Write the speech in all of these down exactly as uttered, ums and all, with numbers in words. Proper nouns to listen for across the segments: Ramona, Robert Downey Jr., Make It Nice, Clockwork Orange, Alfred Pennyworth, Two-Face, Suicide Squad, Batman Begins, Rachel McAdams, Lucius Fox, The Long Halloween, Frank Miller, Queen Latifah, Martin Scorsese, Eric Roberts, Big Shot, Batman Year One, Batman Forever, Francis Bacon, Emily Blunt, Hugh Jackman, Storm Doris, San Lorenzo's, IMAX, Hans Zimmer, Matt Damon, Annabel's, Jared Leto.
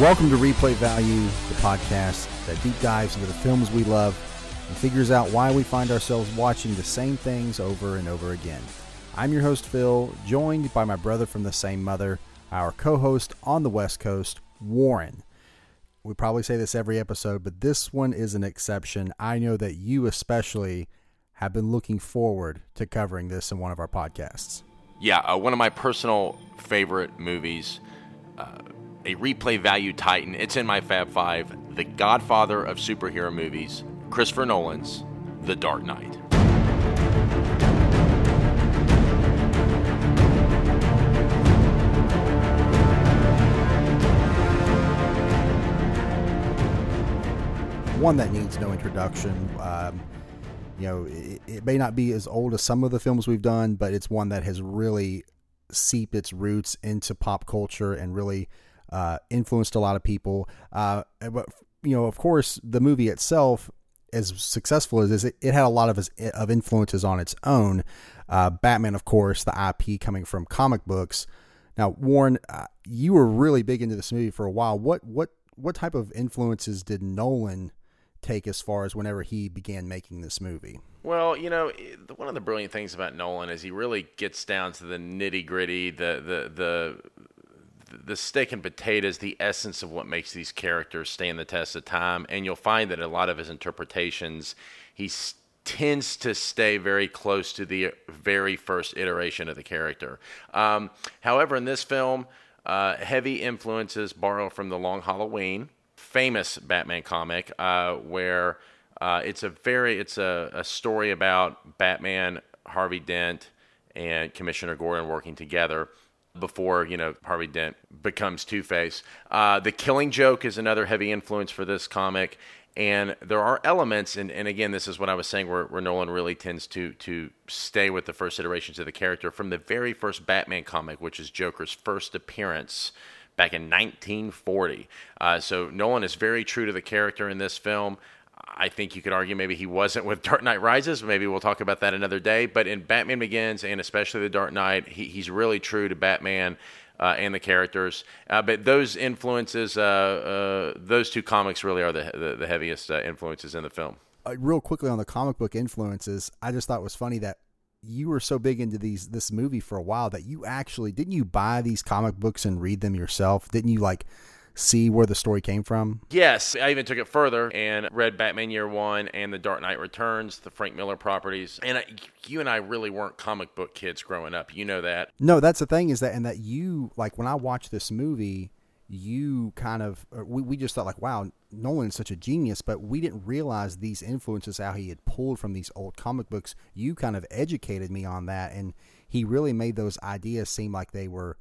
Welcome to Replay Value, the podcast that deep dives into the films we love and figures out why we find ourselves watching the same things over and over again. I'm your host, Phil, joined by my brother from the same mother, our co-host on the West Coast, Warren. We probably say this every episode, but this one is an exception. I know that you especially have been looking forward to covering this in one of our podcasts. Yeah, uh, one of my personal favorite movies, uh, a replay value titan. It's in my Fab Five, the godfather of superhero movies, Christopher Nolan's The Dark Knight. One that needs no introduction. Um, you know, it, it may not be as old as some of the films we've done, but it's one that has really seeped its roots into pop culture and really Uh, influenced a lot of people. Uh, but, you know, of course, the movie itself, as successful as it is, it had a lot of of influences on its own. Uh, Batman, of course, the I P coming from comic books. Now, Warren, uh, you were really big into this movie for a while. What what what type of influences did Nolan take as far as whenever he began making this movie? Well, you know, one of the brilliant things about Nolan is he really gets down to the nitty gritty, the the the the steak and potatoes, the essence of what makes these characters stand the test of time. And you'll find that a lot of his interpretations, he s- tends to stay very close to the very first iteration of the character. Um, however, in this film, uh, heavy influences borrow from The Long Halloween, famous Batman comic, uh, where uh, it's a very, it's a, a story about Batman, Harvey Dent, and Commissioner Gordon working together before, you know, Harvey Dent becomes Two-Face. Uh, The Killing Joke is another heavy influence for this comic. And there are elements, and, and again, this is what I was saying, where, where Nolan really tends to to stay with the first iterations of the character from the very first Batman comic, which is Joker's first appearance back in nineteen forty. Uh, so Nolan is very true to the character in this film. I think you could argue maybe he wasn't with Dark Knight Rises. Maybe we'll talk about that another day. But in Batman Begins, and especially The Dark Knight, he, he's really true to Batman uh, and the characters. Uh, but those influences, uh, uh, those two comics really are the the, the heaviest uh, influences in the film. Uh, real quickly on the comic book influences, I just thought it was funny that you were so big into these this movie for a while that you actually, didn't you buy these comic books and read them yourself? Didn't you like... see where the story came from? Yes. I even took it further and read Batman Year One and The Dark Knight Returns, the Frank Miller properties. And I, you and I really weren't comic book kids growing up. You know that. No, that's the thing is that, and that you, like when I watched this movie, you kind of, we, we just thought like, wow, Nolan's such a genius, but we didn't realize these influences, how he had pulled from these old comic books. You kind of educated me on that. And he really made those ideas seem like they were,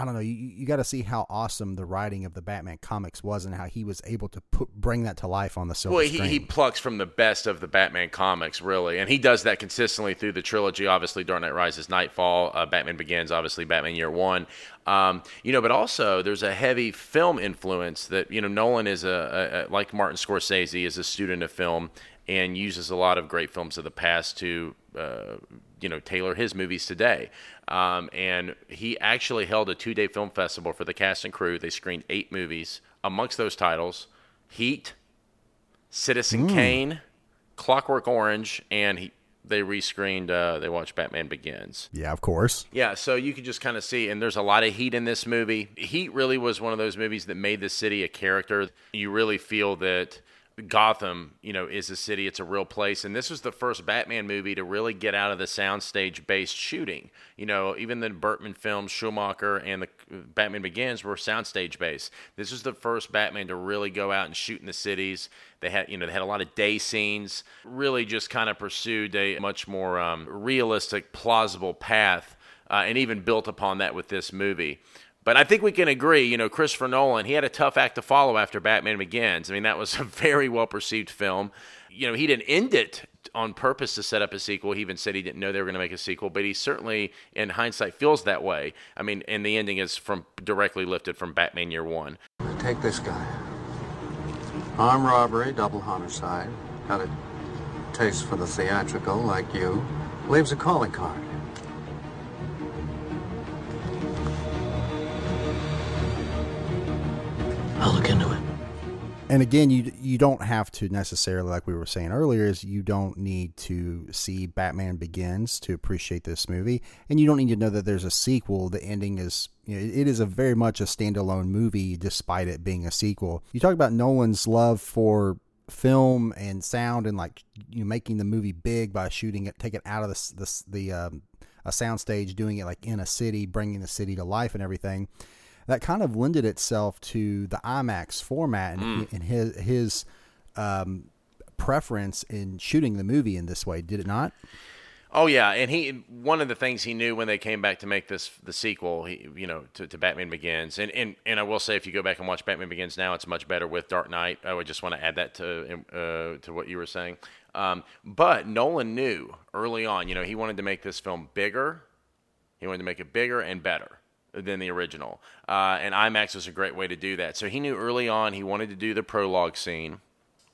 I don't know, you, you got to see how awesome the writing of the Batman comics was and how he was able to put, bring that to life on the silver well, he, screen. He plucks from the best of the Batman comics, really, and he does that consistently through the trilogy, obviously Dark Knight Rises, Nightfall, uh, Batman Begins, obviously Batman Year One. Um, you know, but also there's a heavy film influence that, you know, Nolan is, a, a, a like Martin Scorsese, is a student of film and uses a lot of great films of the past to Uh, you know, tailor his movies today. Um, and he actually held a two-day film festival for the cast and crew. They screened eight movies. Amongst those titles, Heat, Citizen mm. Kane, Clockwork Orange, and he, they rescreened, uh, they watched Batman Begins. Yeah, of course. Yeah, so you can just kind of see, and there's a lot of heat in this movie. Heat really was one of those movies that made the city a character. You really feel that Gotham, you know, is a city. It's a real place. And this was the first Batman movie to really get out of the soundstage-based shooting. You know, even the Burton films, Schumacher, and the Batman Begins were soundstage-based. This was the first Batman to really go out and shoot in the cities. They had, you know, they had a lot of day scenes. Really just kind of pursued a much more um, realistic, plausible path, uh, and even built upon that with this movie. But I think we can agree, you know, Christopher Nolan, he had a tough act to follow after Batman Begins. I mean, that was a very well-perceived film. You know, he didn't end it on purpose to set up a sequel. He even said he didn't know they were going to make a sequel, but he certainly, in hindsight, feels that way. I mean, and the ending is from directly lifted from Batman Year One. Take this guy. Armed robbery, double homicide. Got a taste for the theatrical, like you. Leaves a calling card. I'll look into it. And again, you you don't have to necessarily, like we were saying earlier, is you don't need to see Batman Begins to appreciate this movie, and you don't need to know that there's a sequel. The ending is, you know, it is a very much a standalone movie, despite it being a sequel. You talk about Nolan's love for film and sound, and like you know, making the movie big by shooting it, taking it out of the the, the um, a soundstage, doing it like in a city, bringing the city to life, and everything. That kind of lended itself to the IMAX format and, mm. and his his um, preference in shooting the movie in this way, did it not? Oh yeah, and he one of the things he knew when they came back to make this the sequel, he, you know, to, to Batman Begins, and, and and I will say if you go back and watch Batman Begins now, it's much better with Dark Knight. I would just want to add that to uh, to what you were saying. Um, but Nolan knew early on, you know, he wanted to make this film bigger. He wanted to make it bigger and better than the original, uh, and IMAX was a great way to do that. So he knew early on he wanted to do the prologue scene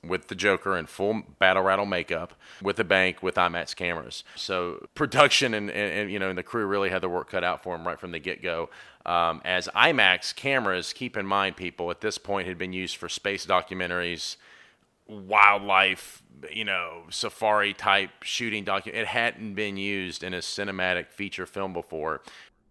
with the Joker in full battle rattle makeup, with the bank, with IMAX cameras. So production and, and, and you know and the crew really had their work cut out for him right from the get-go. Um, as IMAX cameras, keep in mind, people at this point had been used for space documentaries, wildlife, you know, safari-type shooting document. It hadn't been used in a cinematic feature film before.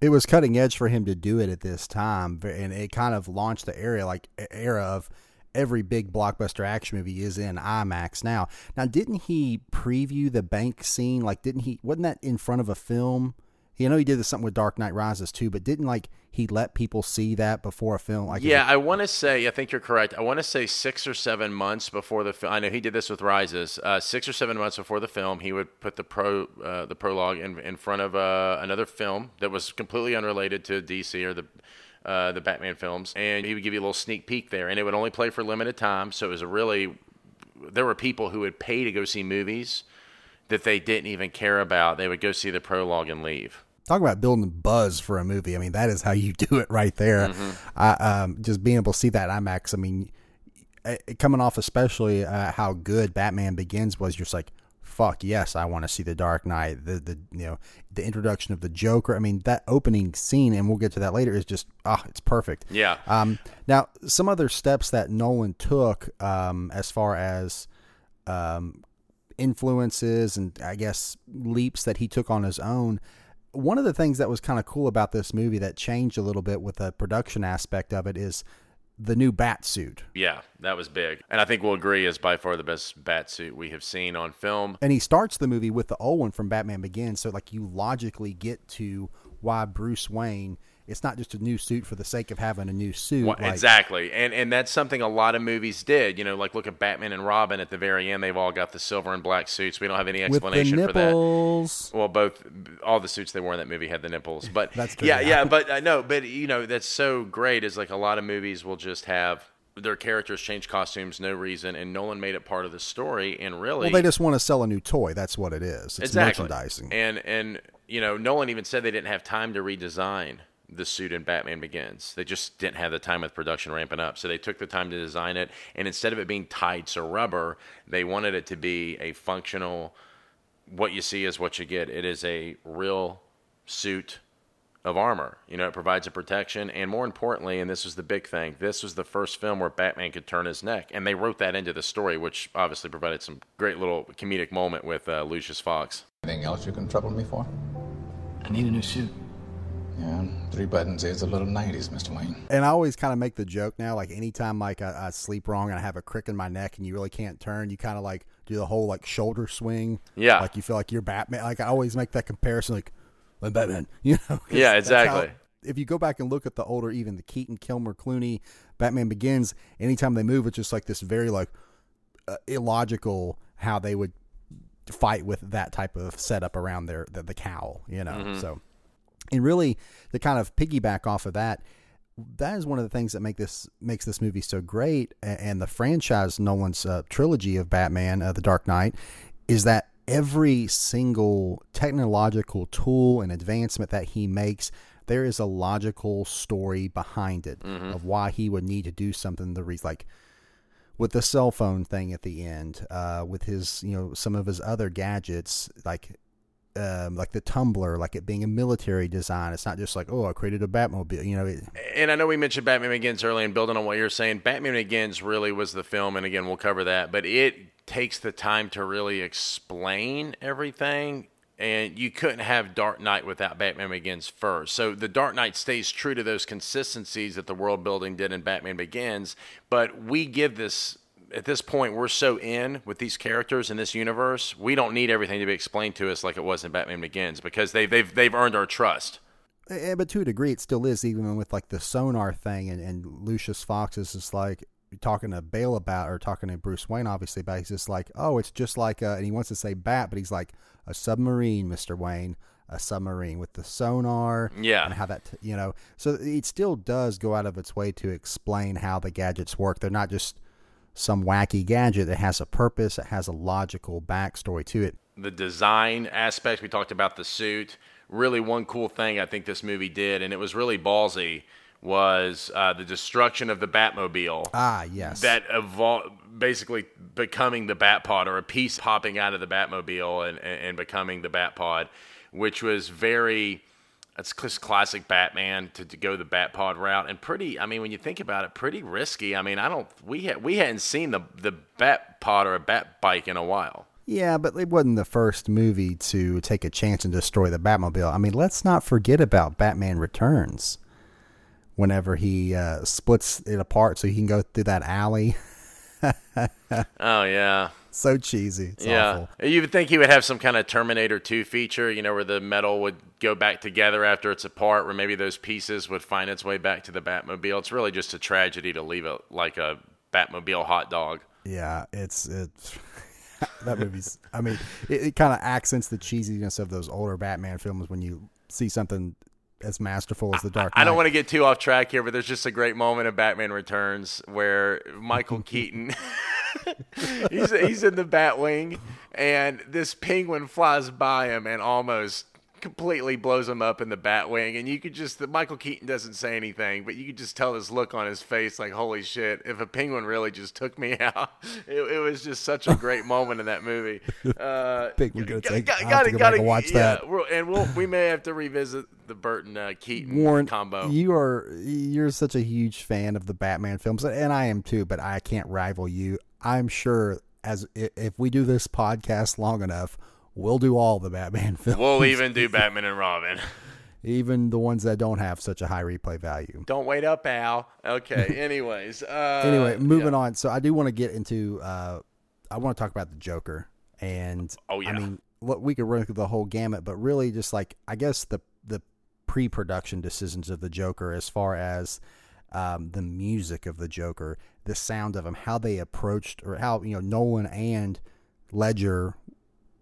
It was cutting edge for him to do it at this time, and it kind of launched the era, like era of every big blockbuster action movie is in IMAX now. Now, didn't he preview the bank scene? Like, didn't he? Wasn't that in front of a film? You know, he did this something with Dark Knight Rises too, but didn't like he let people see that before a film? Like, yeah, it, I want to say, I think you're correct. I want to say six or seven months before the film. I know he did this with Rises. Uh, six or seven months before the film, he would put the pro uh, the prologue in in front of uh, another film that was completely unrelated to D C or the uh, the Batman films, and he would give you a little sneak peek there, and it would only play for limited time. So it was a really there were people who would pay to go see movies that they didn't even care about. They would go see the prologue and leave. Talk about building buzz for a movie. I mean, that is how you do it right there. Mm-hmm. I, um, just being able to see that IMAX. I mean, it, coming off especially uh, how good Batman Begins was, you're just like, fuck, yes, I want to see The Dark Knight. The the you know the introduction of the Joker. I mean, that opening scene, and we'll get to that later, is just ah, oh, it's perfect. Yeah. Um. Now, some other steps that Nolan took, um, as far as, um, influences and I guess leaps that he took on his own. One of the things that was kind of cool about this movie that changed a little bit with the production aspect of it is the new bat suit. Yeah, that was big. And I think we'll agree is by far the best bat suit we have seen on film. And he starts the movie with the old one from Batman Begins. So like you logically get to why Bruce Wayne, it's not just a new suit for the sake of having a new suit. Well, like, exactly. And and that's something a lot of movies did. You know, like look at Batman and Robin at the very end. They've all got the silver and black suits. We don't have any explanation with the nipples. For that. Well, both, all the suits they wore in that movie had the nipples. But that's true. Yeah, yeah. But uh, no, but you know, that's so great is like a lot of movies will just have their characters change costumes, no reason, and Nolan made it part of the story, and really... Well, they just want to sell a new toy. That's what it is. It's exactly. Merchandising. And, and, you know, Nolan even said they didn't have time to redesign the suit in Batman Begins. They just didn't have the time with production ramping up. So they took the time to design it. And instead of it being tied to rubber, they wanted it to be a functional, what you see is what you get. It is a real suit of armor. You know, it provides a protection. And more importantly, and this was the big thing, this was the first film where Batman could turn his neck. And they wrote that into the story, which obviously provided some great little comedic moment with uh, Lucius Fox. Anything else you can trouble me for? I need a new suit. Yeah, three buttons is a little nineties, Mister Wayne. And I always kind of make the joke now, like anytime like I, I sleep wrong and I have a crick in my neck and you really can't turn, you kind of like do the whole like shoulder swing. Yeah. Like you feel like you're Batman. Like I always make that comparison, like I'm Batman, you know? Yeah, exactly. How, if you go back and look at the older, even the Keaton, Kilmer, Clooney, Batman Begins, anytime they move, it's just like this very like uh, illogical how they would fight with that type of setup around their the, the cowl, you know? Mm-hmm. So. And really, to kind of piggyback off of that, that is one of the things that make this makes this movie so great, and the franchise Nolan's uh, trilogy of Batman, uh, The Dark Knight, is that every single technological tool and advancement that he makes, there is a logical story behind it mm-hmm. of why he would need to do something. The reason, like with the cell phone thing at the end, uh, with his, you know, some of his other gadgets, like. um, like the tumbler, like it being a military design. It's not just like, oh, I created a Batmobile, you know. It, and I know we mentioned Batman Begins earlier, and building on what you're saying, Batman Begins really was the film, and again, we'll cover that, but it takes the time to really explain everything. And you couldn't have Dark Knight without Batman Begins first. So the Dark Knight stays true to those consistencies that the world building did in Batman Begins. But we give this, at this point, we're so in with these characters in this universe, we don't need everything to be explained to us like it was in Batman Begins, because they've they've, they've earned our trust. Yeah, but to a degree, it still is, even with like the sonar thing, and, and Lucius Fox is just like, talking to Bale about, or talking to Bruce Wayne obviously about, he's just like, oh, it's just like a, and he wants to say bat, but he's like, a submarine, Mister Wayne, a submarine with the sonar. Yeah. And how that, t- you know, so it still does go out of its way to explain how the gadgets work. They're not just some wacky gadget. It has a purpose. It has a logical backstory to it. The design aspect, we talked about the suit, really one cool thing I think this movie did, and it was really ballsy, was uh, the destruction of the Batmobile. Ah, yes. That evol- basically becoming the Batpod, or a piece popping out of the Batmobile and, and, and becoming the Batpod, which was very, it's just classic Batman to, to go the Batpod route. And pretty, I mean, when you think about it, pretty risky. I mean, I don't, we, ha- we hadn't seen the, the Batpod or a Batbike in a while. Yeah, but it wasn't the first movie to take a chance and destroy the Batmobile. I mean, let's not forget about Batman Returns. Whenever he uh, splits it apart so he can go through that alley. Oh, yeah. So cheesy. It's yeah. awful. You would think he would have some kind of Terminator two feature, you know, where the metal would go back together after it's apart, where maybe those pieces would find its way back to the Batmobile. It's really just a tragedy to leave it like a Batmobile hot dog. Yeah, it's... it's... that movie's... I mean, it, it kind of accents the cheesiness of those older Batman films when you see something... as masterful as the Dark Knight. I don't want to get too off track here, but there's just a great moment in Batman Returns where Michael Keaton, he's, he's in the Batwing, and this penguin flies by him and almost completely blows him up in the Batwing. And you could just, the, Michael Keaton doesn't say anything, but you could just tell his look on his face like, holy shit, if a penguin really just took me out. It, it was just such a great moment in that movie. Uh, I think we're going to take, I have to go back and watch yeah, that. We'll, and we'll, we may have to revisit the Burton uh, Keaton Warren, combo. You are you're such a huge fan of the Batman films, and I am too. But I can't rival you. I'm sure as if we do this podcast long enough, we'll do all the Batman films. We'll even do Batman and Robin, even the ones that don't have such a high replay value. Don't wait up, Al. Okay. Anyways. Uh, anyway, moving yeah. on. So I do want to get into. Uh, I want to talk about the Joker, and oh yeah, I mean, look, we could run through the whole gamut, but really, just like I guess the the pre-production decisions of the Joker, as far as um, the music of the Joker, the sound of him, how they approached, or how, you know, Nolan and Ledger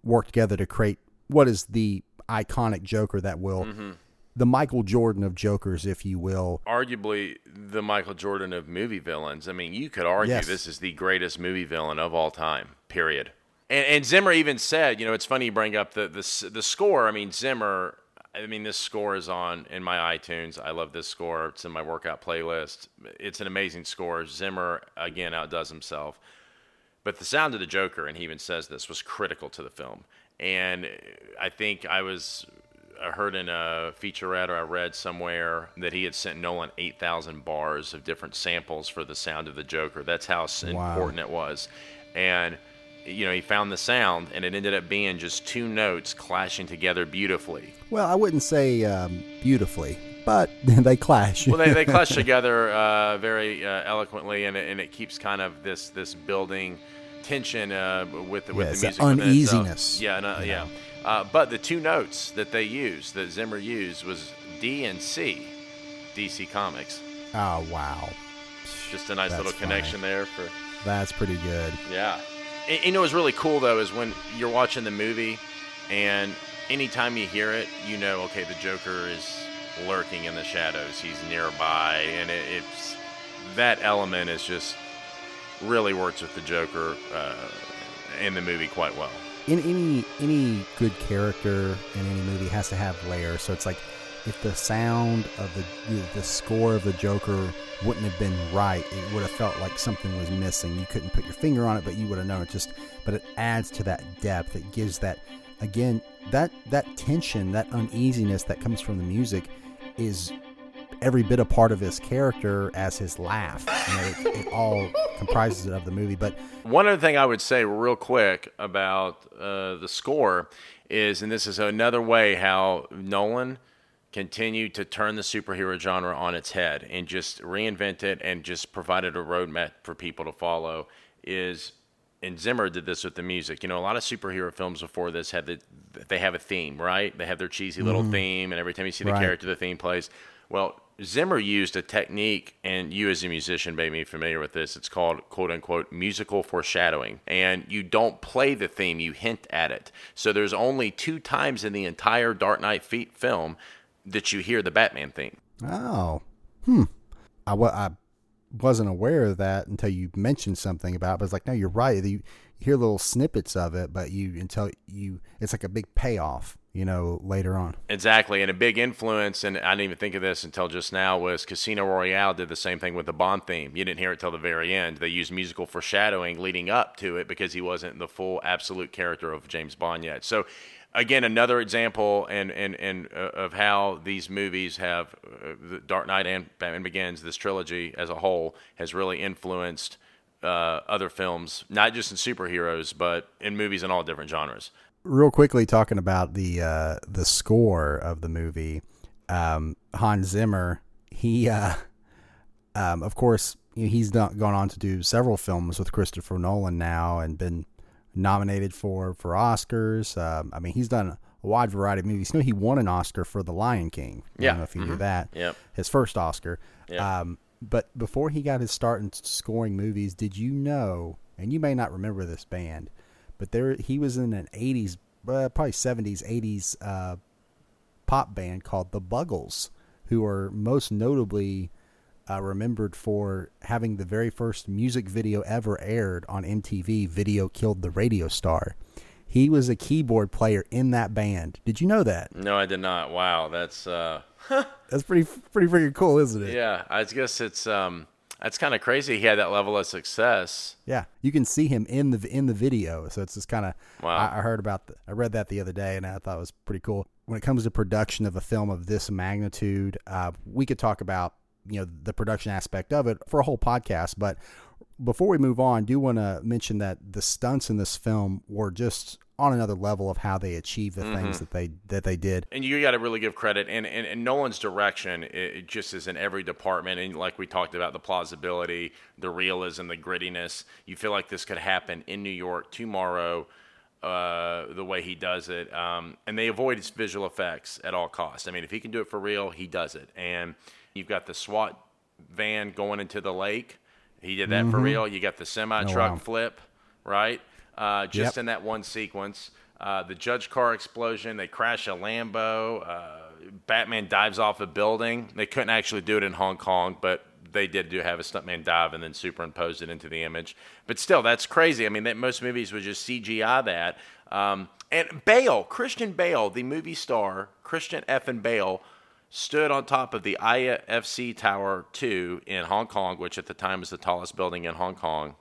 worked together to create what is the iconic Joker that will, mm-hmm. the Michael Jordan of Jokers, if you will. Arguably the Michael Jordan of movie villains. I mean, you could argue yes. this is the greatest movie villain of all time, period. And, and Zimmer even said, you know, it's funny you bring up the the, the score. I mean, Zimmer... I mean, this score is on in my iTunes. I love this score. It's in my workout playlist. It's an amazing score. Zimmer, again, outdoes himself. But the sound of the Joker, and he even says this, was critical to the film. And I think I was I heard in a featurette, or I read somewhere, that he had sent Nolan eight thousand bars of different samples for the sound of the Joker. That's how wow. important it was. And... you know, he found the sound, and it ended up being just two notes clashing together beautifully. Well, I wouldn't say um, beautifully, but they clash. Well, they, they clash together uh, very uh, eloquently, and it, and it keeps kind of this this building tension uh, with, with yeah, the music. Uneasiness. Yeah, no, yeah. Uh, but the two notes that they used, that Zimmer used, was D and C, D C Comics. Oh, wow. Just a nice That's little connection funny. there. for. That's pretty good. Yeah. You know what's really cool, though, is when you're watching the movie and anytime you hear it, you know, okay, the Joker is lurking in the shadows. He's nearby. And it, it's that element is just really works with the Joker uh, in the movie quite well. In any any good character in any movie has to have layers. So it's like if the sound of the the score of the Joker wouldn't have been right, it would have felt like something was missing. You couldn't put your finger on it, but you would have known it. Just but it adds to that depth. It gives that again, that that tension, that uneasiness that comes from the music is every bit a part of his character as his laugh. You know, it, it all comprises it of the movie. But one other thing I would say real quick about uh, the score is, and this is another way how Nolan continued to turn the superhero genre on its head and just reinvent it and just provided a roadmap for people to follow, is, and Zimmer did this with the music. You know, a lot of superhero films before this had the, they have a theme, right? They have their cheesy little mm. theme, and every time you see the right. character, the theme plays. Well, Zimmer used a technique, and you as a musician made me familiar with this. It's called, quote-unquote, musical foreshadowing. And you don't play the theme, you hint at it. So there's only two times in the entire Dark Knight film that you hear the Batman theme. Oh. Hmm. I, w- I wasn't aware of that until you mentioned something about it. But it's like, no, you're right. You hear little snippets of it, but you until you, it's like a big payoff, you know, later on. Exactly. And a big influence, and I didn't even think of this until just now, was Casino Royale did the same thing with the Bond theme. You didn't hear it till the very end. They used musical foreshadowing leading up to it because he wasn't the full absolute character of James Bond yet. So again, another example and and, and uh, of how these movies have, uh, the Dark Knight and Batman Begins, this trilogy as a whole, has really influenced uh, other films, not just in superheroes, but in movies in all different genres. Real quickly, talking about the uh, the score of the movie, um, Hans Zimmer, he, uh, um, of course, you know, he's done, gone on to do several films with Christopher Nolan now and been nominated for for Oscars. Um, I mean, he's done a wide variety of movies. You know, he won an Oscar for The Lion King. Yeah. I don't know if you mm-hmm. knew that. Yep. His first Oscar. Yep. Um, but before he got his start in scoring movies, did you know, and you may not remember this band, but there he was in an eighties, uh, probably seventies, eighties uh, pop band called The Buggles, who are most notably Uh, remembered for having the very first music video ever aired on M T V, Video Killed the Radio Star. He was a keyboard player in that band. Did you know that? No, I did not. Wow, that's uh, that's pretty pretty freaking cool, isn't it? Yeah, I guess it's um, that's kind of crazy. He had that level of success. Yeah, you can see him in the in the video. So it's just kind of wow. I, I heard about the, I read that the other day, and I thought it was pretty cool. When it comes to production of a film of this magnitude, uh, we could talk about, you know, the production aspect of it for a whole podcast. But before we move on, I do want to mention that the stunts in this film were just on another level of how they achieved the mm-hmm. things that they that they did. And you got to really give credit. And, and, and Nolan's direction, it just is in every department. And like we talked about, the plausibility, the realism, the grittiness. You feel like this could happen in New York tomorrow, uh, the way he does it. Um, and they avoid its visual effects at all costs. I mean, if he can do it for real, he does it. And you've got the SWAT van going into the lake. He did that mm-hmm. for real. You got the semi-truck oh, wow. flip, right? Uh, just yep. in that one sequence. Uh, the judge car explosion. They crash a Lambo. Uh, Batman dives off a building. They couldn't actually do it in Hong Kong, but they did do have a stuntman dive and then superimpose it into the image. But still, that's crazy. I mean, that most movies would just C G I that. Um, and Bale, Christian Bale, the movie star, Christian effing Bale, stood on top of the I F C Tower two in Hong Kong, which at the time was the tallest building in Hong Kong,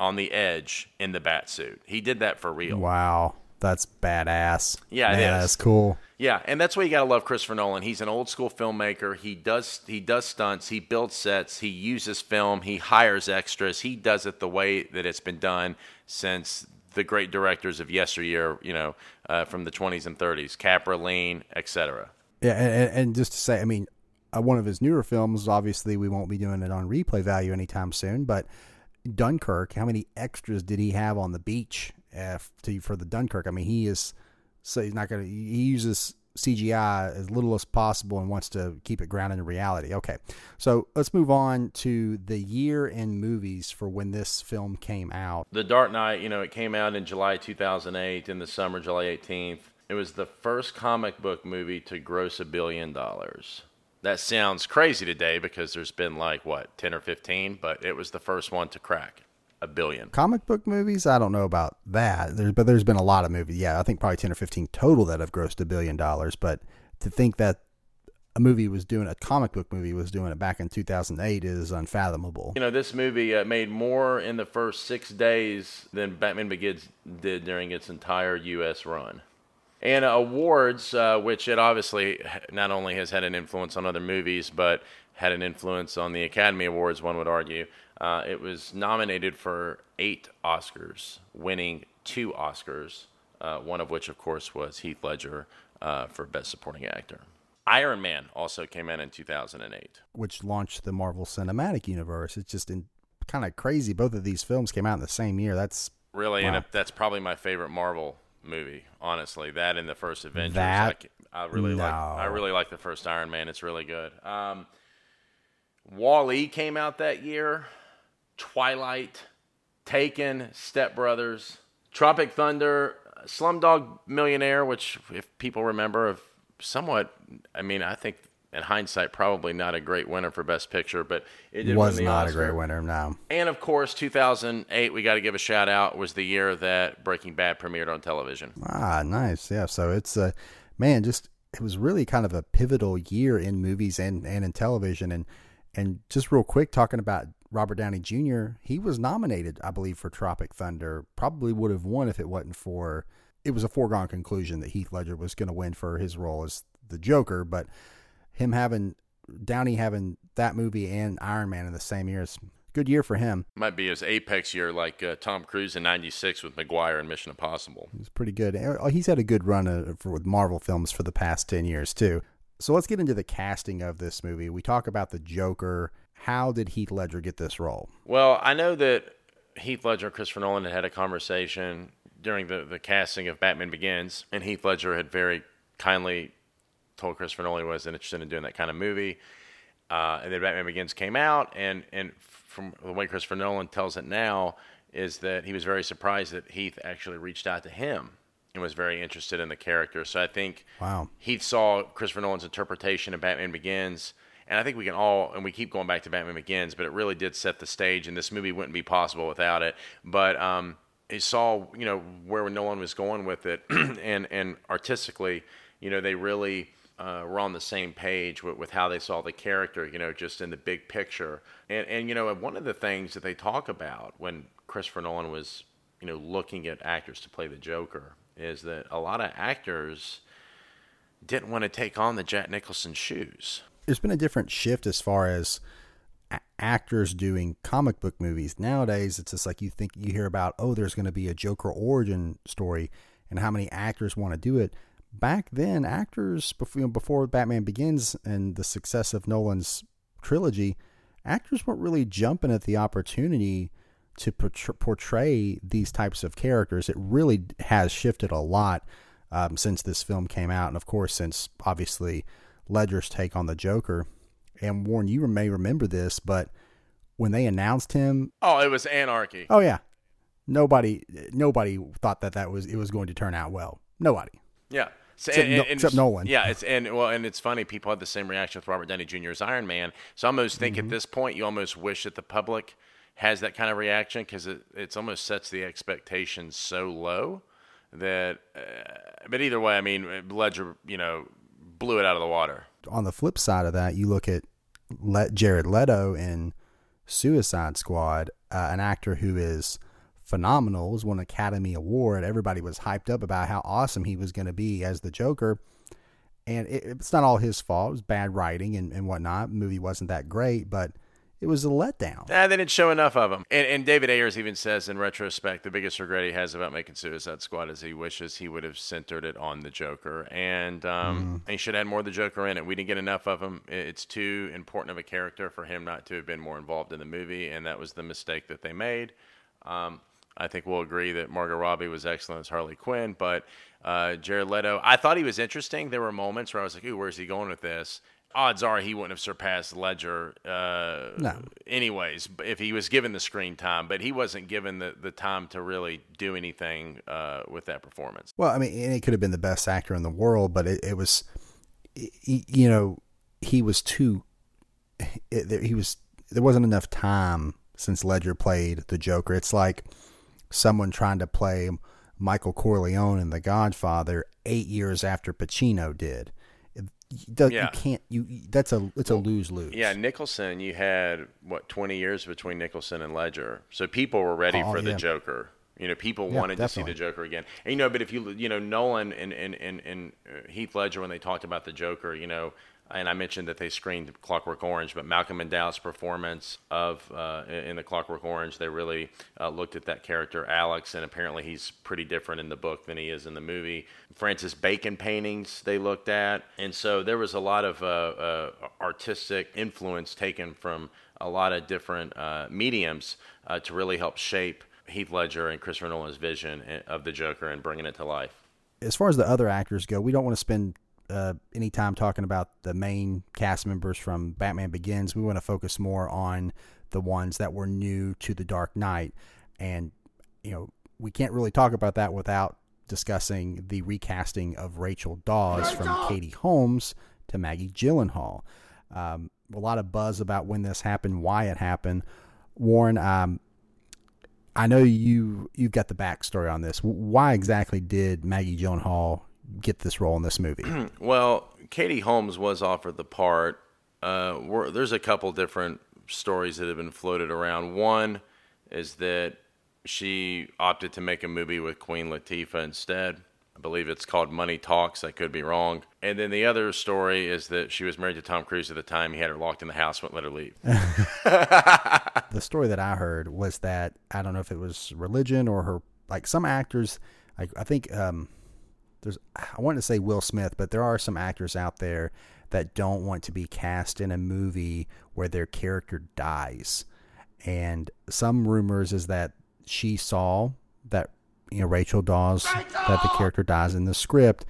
on the edge in the bat suit. He did that for real. Wow. That's badass. Yeah, Man, it is. That's cool. Yeah, and that's why you got to love Christopher Nolan. He's an old-school filmmaker. He does he does stunts. He builds sets. He uses film. He hires extras. He does it the way that it's been done since the great directors of yesteryear, you know, uh, from the twenties and thirties, Capra, Lean, et cetera. Yeah, and, and just to say, I mean, uh, one of his newer films, obviously we won't be doing it on replay value anytime soon, but Dunkirk, how many extras did he have on the beach uh, to, for the Dunkirk? I mean, he is, so he's not going to, he uses C G I as little as possible and wants to keep it grounded in reality. Okay, so let's move on to the year in movies for when this film came out. The Dark Knight, you know, it came out in July two thousand eight, in the summer, July eighteenth. It was the first comic book movie to gross a billion dollars. That sounds crazy today because there's been like, what, ten or fifteen? But it was the first one to crack a billion. Comic book movies? I don't know about that. There's, but there's been a lot of movies. Yeah, I think probably ten or fifteen total that have grossed a billion dollars. But to think that a movie was doing, a comic book movie was doing it back in two thousand eight is unfathomable. You know, this movie uh, made more in the first six days than Batman Begins did during its entire U S run. And awards, uh, which it obviously not only has had an influence on other movies, but had an influence on the Academy Awards, one would argue. Uh, it was nominated for eight Oscars, winning two Oscars, uh, one of which, of course, was Heath Ledger uh, for Best Supporting Actor. Iron Man also came out in two thousand eight. Which launched the Marvel Cinematic Universe. It's just kind of crazy. Both of these films came out in the same year. That's really, wow. And that's probably my favorite Marvel movie, honestly. That and the first Avengers. That, I, I really no. like. I really like the first Iron Man. It's really good. Um, Wall-E came out that year. Twilight, Taken, Step Brothers, Tropic Thunder, Slumdog Millionaire, which, if people remember, of somewhat. I mean, I think in hindsight, probably not a great winner for Best Picture, but it did was win the not Oscar. A great winner. No, and of course, two thousand eight. We got to give a shout out. Was the year that Breaking Bad premiered on television. Ah, nice. Yeah. So it's a uh, man. Just it was really kind of a pivotal year in movies and, and in television. And and just real quick, talking about Robert Downey Junior He was nominated, I believe, for Tropic Thunder. Probably would have won if it wasn't for. It was a foregone conclusion that Heath Ledger was going to win for his role as the Joker, but him having Downey having that movie and Iron Man in the same year is good year for him. Might be his apex year, like uh, Tom Cruise in ninety-six with McGuire and Mission Impossible. It's pretty good. He's had a good run uh, for, with Marvel films for the past ten years too. So let's get into the casting of this movie. We talk about the Joker. How did Heath Ledger get this role? Well, I know that Heath Ledger and Christopher Nolan had had a conversation during the, the casting of Batman Begins, and Heath Ledger had very kindly told Christopher Nolan he wasn't interested in doing that kind of movie. Uh, and then Batman Begins came out, and, and from the way Christopher Nolan tells it now, is that he was very surprised that Heath actually reached out to him and was very interested in the character. So I think wow. Heath saw Christopher Nolan's interpretation of Batman Begins, and I think we can all, and we keep going back to Batman Begins, but it really did set the stage, and this movie wouldn't be possible without it. But um, he saw, you know, where Nolan was going with it, and and artistically, you know, they really uh, were on the same page with, with how they saw the character, you know, just in the big picture. And, and, you know, one of the things that they talk about when Christopher Nolan was, you know, looking at actors to play the Joker is that a lot of actors didn't want to take on the Jack Nicholson shoes. There's been a different shift as far as a- actors doing comic book movies. Nowadays, it's just like you think you hear about, oh, there's going to be a Joker origin story and how many actors want to do it. Back then, actors, before, before Batman Begins and the success of Nolan's trilogy, actors weren't really jumping at the opportunity to portray these types of characters. It really has shifted a lot um, since this film came out. And, of course, since, obviously, Ledger's take on the Joker. And, Warren, you may remember this, but when they announced him... Oh, it was anarchy. Oh, yeah. Nobody nobody thought that, that was it was going to turn out well. Nobody. Yeah. So, except, and, and, and except Nolan. Yeah, it's and well, and it's funny. People had the same reaction with Robert Downey Junior as Iron Man. So I almost think mm-hmm. at this point, you almost wish that the public has that kind of reaction because it it's almost sets the expectations so low that. Uh, but either way, I mean, Ledger, you know, blew it out of the water. On the flip side of that, you look at Let Jared Leto in Suicide Squad, uh, an actor who is phenomenal, was won an Academy Award. Everybody was hyped up about how awesome he was going to be as the Joker. And it, it's not all his fault. It was bad writing and, and whatnot. The movie wasn't that great, but it was a letdown. Nah, they didn't show enough of him. And, and David Ayers even says in retrospect, the biggest regret he has about making Suicide Squad is he wishes he would have centered it on the Joker. And, um, mm. and he should have had more of the Joker in it. We didn't get enough of him. It's too important of a character for him not to have been more involved in the movie. And that was the mistake that they made. Um, I think we'll agree that Margot Robbie was excellent as Harley Quinn, but uh, Jared Leto, I thought he was interesting. There were moments where I was like, ooh, where's he going with this? Odds are he wouldn't have surpassed Ledger uh, no. anyways if he was given the screen time, but he wasn't given the, the time to really do anything uh, with that performance. Well, I mean, and it could have been the best actor in the world, but it, it was, you know, he was too, it, he was, there wasn't enough time since Ledger played the Joker. It's like someone trying to play Michael Corleone in The Godfather eight years after Pacino did. You, yeah. you can't. You that's a it's a lose lose. Yeah, Nicholson. You had what twenty years between Nicholson and Ledger, so people were ready oh, for yeah. the Joker. You know, people yeah, wanted definitely. to see the Joker again. And, you know, but if you, you know, Nolan and, and, and, and Heath Ledger, when they talked about the Joker, you know, and I mentioned that they screened Clockwork Orange, but Malcolm McDowell's performance of uh, in the Clockwork Orange, they really uh, looked at that character, Alex, and apparently he's pretty different in the book than he is in the movie. Francis Bacon paintings they looked at. And so there was a lot of uh, uh, artistic influence taken from a lot of different uh, mediums uh, to really help shape Heath Ledger and Christopher Nolan's vision of the Joker and bringing it to life. As far as the other actors go, we don't want to spend uh, any time talking about the main cast members from Batman Begins. We want to focus more on the ones that were new to The Dark Knight. And, you know, we can't really talk about that without discussing the recasting of Rachel Dawes Rachel! from Katie Holmes to Maggie Gyllenhaal. Um, a lot of buzz about when this happened, why it happened. Warren, um, I know you, you've got the backstory on this. Why exactly did Maggie Gyllenhaal get this role in this movie? Well, Katie Holmes was offered the part. Uh, we're, there's a couple different stories that have been floated around. One is that she opted to make a movie with Queen Latifah instead. I believe it's called Money Talks. I could be wrong. And then the other story is that she was married to Tom Cruise at the time. He had her locked in the house, wouldn't let her leave. The story that I heard was that, I don't know if it was religion or her, like some actors, like I think um, there's, I wanted to say Will Smith, but there are some actors out there that don't want to be cast in a movie where their character dies. And some rumors is that she saw that, you know, Rachel Dawes, that the character dies in the script,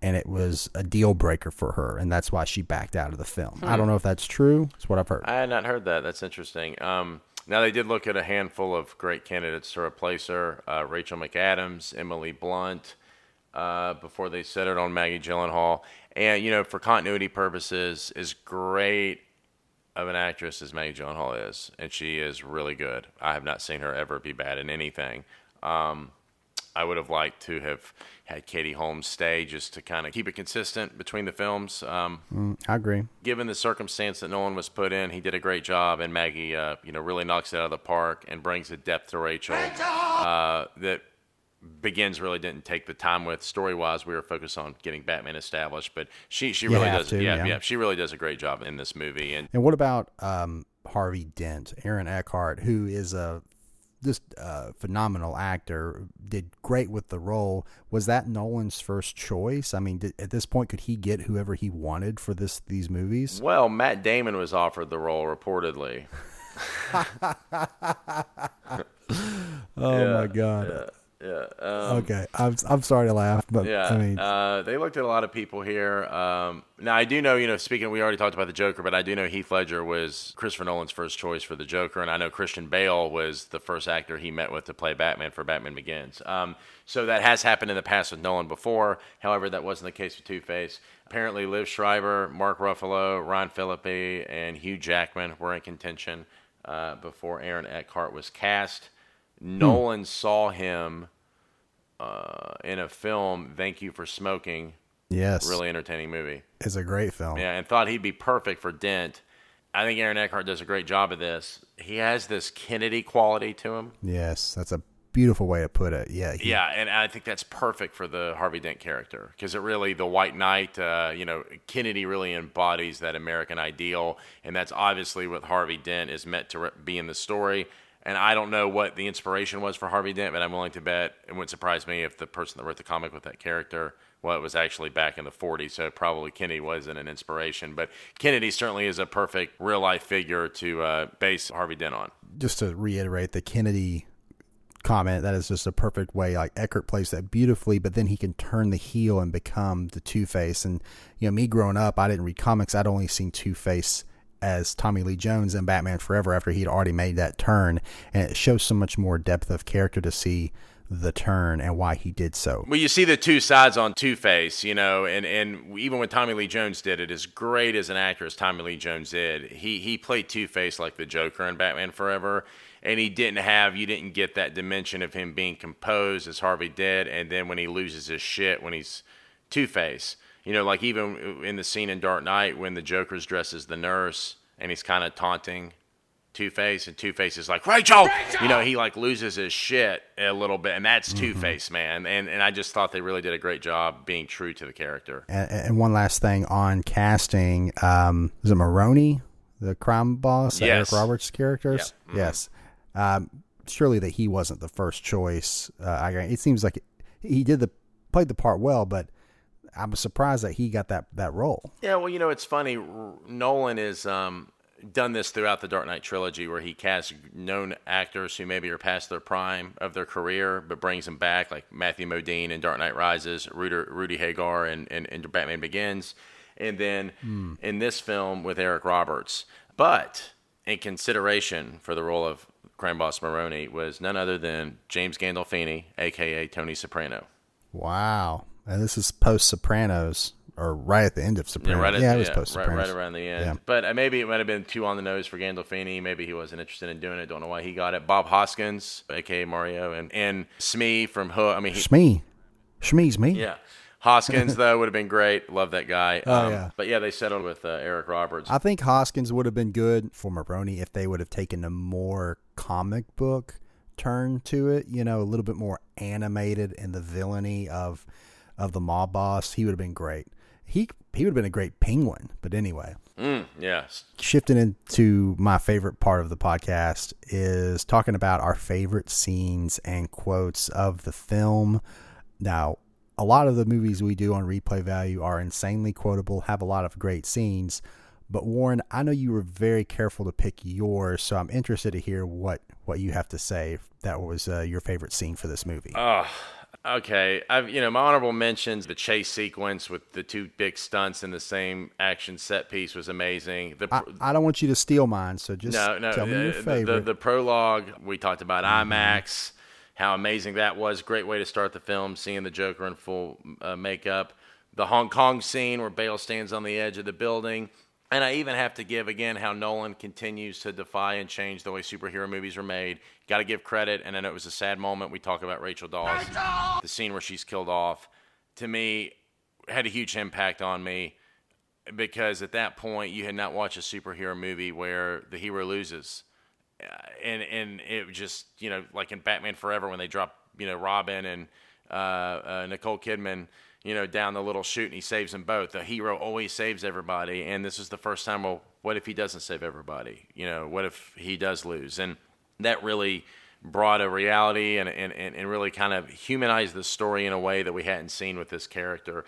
and it was a deal breaker for her, and that's why she backed out of the film. Hmm. I don't know if that's true. It's what I've heard. I had not heard that. That's interesting. Um, now, they did look at a handful of great candidates to replace her, uh, Rachel McAdams, Emily Blunt, uh, before they settled on Maggie Gyllenhaal. And, you know, for continuity purposes, as great of an actress as Maggie Gyllenhaal is, and she is really good. I have not seen her ever be bad in anything. Um I would have liked to have had Katie Holmes stay just to kind of keep it consistent between the films. Um, mm, I agree. Given the circumstance that Nolan was put in, he did a great job, and Maggie, uh, you know, really knocks it out of the park and brings a depth to Rachel, Rachel! Uh, that Begins really didn't take the time with. Story-wise, we were focused on getting Batman established, but she she you really does to, yeah, yeah yeah she really does a great job in this movie. And and what about um, Harvey Dent, Aaron Eckhart, who is a This uh, phenomenal actor, did great with the role. Was that Nolan's first choice? I mean, did, at this point, could he get whoever he wanted for this these movies? Well, Matt Damon was offered the role, reportedly. Oh, yeah, my God. Yeah. yeah. Um, okay. I'm I'm sorry to laugh, but yeah, I mean. Uh, they looked at a lot of people here. Um, now, I do know, you know, speaking, we already talked about the Joker, but I do know Heath Ledger was Christopher Nolan's first choice for the Joker, and I know Christian Bale was the first actor he met with to play Batman for Batman Begins. Um, so that has happened in the past with Nolan before. However, that wasn't the case with Two-Face. Apparently, Liv Schreiber, Mark Ruffalo, Ron Phillippe, and Hugh Jackman were in contention uh, before Aaron Eckhart was cast. Nolan hmm. saw him uh, in a film, Thank You for Smoking. Yes. Really entertaining movie. It's a great film. Yeah, and thought he'd be perfect for Dent. I think Aaron Eckhart does a great job of this. He has this Kennedy quality to him. Yes, that's a beautiful way to put it. Yeah. He... Yeah, and I think that's perfect for the Harvey Dent character because it really, the White Knight, uh, you know, Kennedy really embodies that American ideal, and that's obviously what Harvey Dent is meant to be in the story. And I don't know what the inspiration was for Harvey Dent, but I'm willing to bet it wouldn't surprise me if the person that wrote the comic with that character, well, it was actually back in the forties, so probably Kennedy wasn't an inspiration. But Kennedy certainly is a perfect real-life figure to uh, base Harvey Dent on. Just to reiterate the Kennedy comment, that is just a perfect way. Like Eckhart plays that beautifully, but then he can turn the heel and become the Two-Face. And, you know, me growing up, I didn't read comics. I'd only seen Two-Face as Tommy Lee Jones in Batman Forever after he'd already made that turn. And it shows so much more depth of character to see the turn and why he did so. Well, you see the two sides on Two-Face, you know, and, and even when Tommy Lee Jones did it, as great as an actor as Tommy Lee Jones did, he, he played Two-Face like the Joker in Batman Forever. And he didn't have, you didn't get that dimension of him being composed as Harvey did. And then when he loses his shit, when he's Two-Face. You know, like even in the scene in Dark Knight when the Joker's dressed as the nurse and he's kind of taunting Two-Face, and Two-Face is like, Rachel! Rachel! You know, he like loses his shit a little bit, and that's mm-hmm. Two-Face, man. And and I just thought they really did a great job being true to the character. And, and one last thing on casting, um, is it Maroney, the crime boss, yes. Eric Roberts' characters? Yep. Mm-hmm. Yes. Um, surely that he wasn't the first choice. Uh, I, it seems like it, he did the played the part well, but I'm surprised that he got that, that role. Yeah, well, you know, it's funny. Nolan is um, done this throughout the Dark Knight trilogy where he casts known actors who maybe are past their prime of their career, but brings them back, like Matthew Modine in Dark Knight Rises, Rudy, Rudy Hagar in, in, in Batman Begins, and then mm. in this film with Eric Roberts. But in consideration for the role of crime boss Maroney was none other than James Gandolfini, a k a. Tony Soprano. Wow. And this is post-Sopranos, or right at the end of Sopranos. Yeah, right at, yeah it was yeah, post-Sopranos. Right, right around the end. Yeah. But maybe it might have been too on the nose for Gandolfini. Maybe he wasn't interested in doing it. Don't know why he got it. Bob Hoskins, a k a. Mario, and, and Smee from Hook. I mean, he, Smee. Shmee's me. Yeah. Hoskins, though, would have been great. Love that guy. Oh, um, yeah. But, yeah, they settled with uh, Eric Roberts. I think Hoskins would have been good for Maroney if they would have taken a more comic book turn to it, you know, a little bit more animated in the villainy of... of the mob boss. He would have been great. He he would have been a great penguin, but anyway. Mm, yes. Shifting into my favorite part of the podcast is talking about our favorite scenes and quotes of the film. Now, a lot of the movies we do on Replay Value are insanely quotable, have a lot of great scenes, but Warren, I know you were very careful to pick yours, so I'm interested to hear what, what you have to say that was uh, your favorite scene for this movie. Ugh. Okay, I've you know my honorable mentions. The chase sequence with the two big stunts in the same action set piece was amazing. The, I, I don't want you to steal mine, so just no, no, tell me your favorite. The, the, the prologue we talked about mm-hmm. IMAX, how amazing that was. Great way to start the film, seeing the Joker in full uh, makeup. The Hong Kong scene where Bale stands on the edge of the building, and I even have to give again how Nolan continues to defy and change the way superhero movies are made. Got to give credit, and I know it was a sad moment. We talk about Rachel Dawes. Rachel! The scene where she's killed off, to me, had a huge impact on me because at that point, you had not watched a superhero movie where the hero loses. And and it just, you know, like in Batman Forever when they drop, you know, Robin and uh, uh, Nicole Kidman, you know, down the little chute and he saves them both. The hero always saves everybody, and this is the first time, well, what if he doesn't save everybody? You know, what if he does lose? And that really brought a reality and, and, and really kind of humanized the story in a way that we hadn't seen with this character.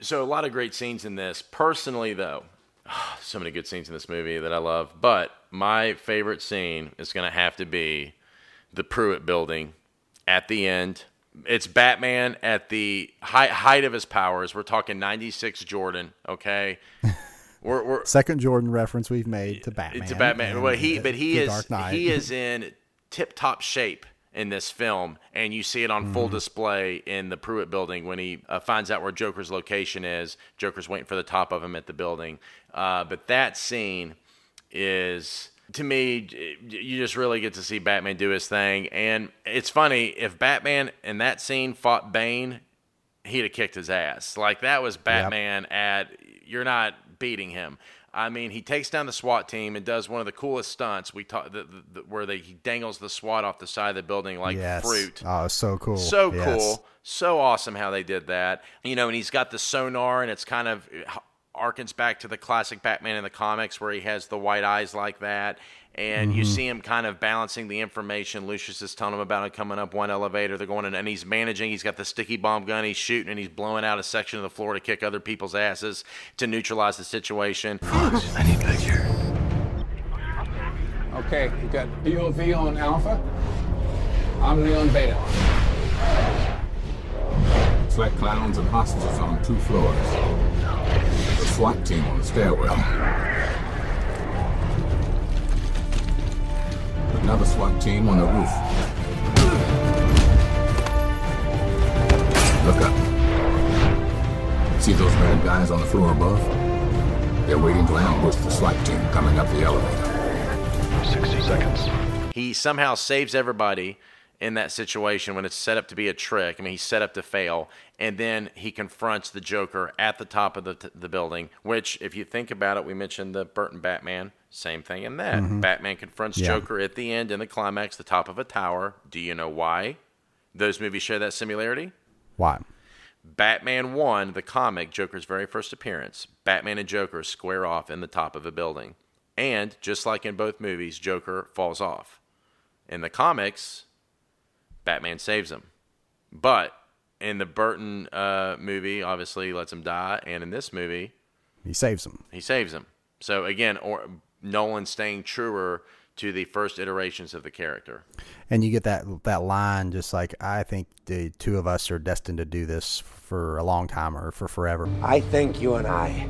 So a lot of great scenes in this. Personally, though, oh, so many good scenes in this movie that I love. But my favorite scene is going to have to be the Pruitt building at the end. It's Batman at the high, height of his powers. We're talking ninety-six Jordan, okay? We're, we're, Second Jordan reference we've made to Batman. To Batman. Well, he, the, but he is he is in tip-top shape in this film, and you see it on mm. full display in the Pruitt building when he uh, finds out where Joker's location is. Joker's waiting for the top of him at the building. Uh, but that scene is, to me, you just really get to see Batman do his thing. And it's funny, if Batman in that scene fought Bane, he'd have kicked his ass. Like, that was Batman yep. at, you're not... beating him. I mean, he takes down the SWAT team and does one of the coolest stunts we talk, the, the, the, where they, he dangles the SWAT off the side of the building like yes. fruit. Oh, so cool. So yes. cool. So awesome how they did that. You know, and he's got the sonar, and it's kind of it harkens back to the classic Batman in the comics where he has the white eyes like that. And mm-hmm. you see him kind of balancing the information. Lucius is telling him about it coming up one elevator. They're going in, and he's managing. He's got the sticky bomb gun. He's shooting, and he's blowing out a section of the floor to kick other people's asses to neutralize the situation. I need picture. Okay, we've got P O V on Alpha. I'm Leon Beta. It's like clowns and hostages on two floors. The SWAT team on the stairwell. Another SWAT team on the roof. Look up. See those bad guys on the floor above? They're waiting to ambush the SWAT team coming up the elevator. sixty seconds. He somehow saves everybody in that situation when it's set up to be a trick. I mean, he's set up to fail. And then he confronts the Joker at the top of the, t- the building, which, if you think about it, we mentioned the Burton Batman Same thing in that. Mm-hmm. Batman confronts yeah. Joker at the end in the climax, the top of a tower. Do you know why those movies share that similarity? Why? Batman one, the comic, Joker's very first appearance. Batman and Joker square off in the top of a building. And, just like in both movies, Joker falls off. In the comics, Batman saves him. But in the Burton uh, movie, obviously, lets him die. And in this movie... He saves him. He saves him. So, again, or, Nolan staying truer to the first iterations of the character. And you get that that line, just like, I think the two of us are destined to do this for a long time or for forever. I think you and I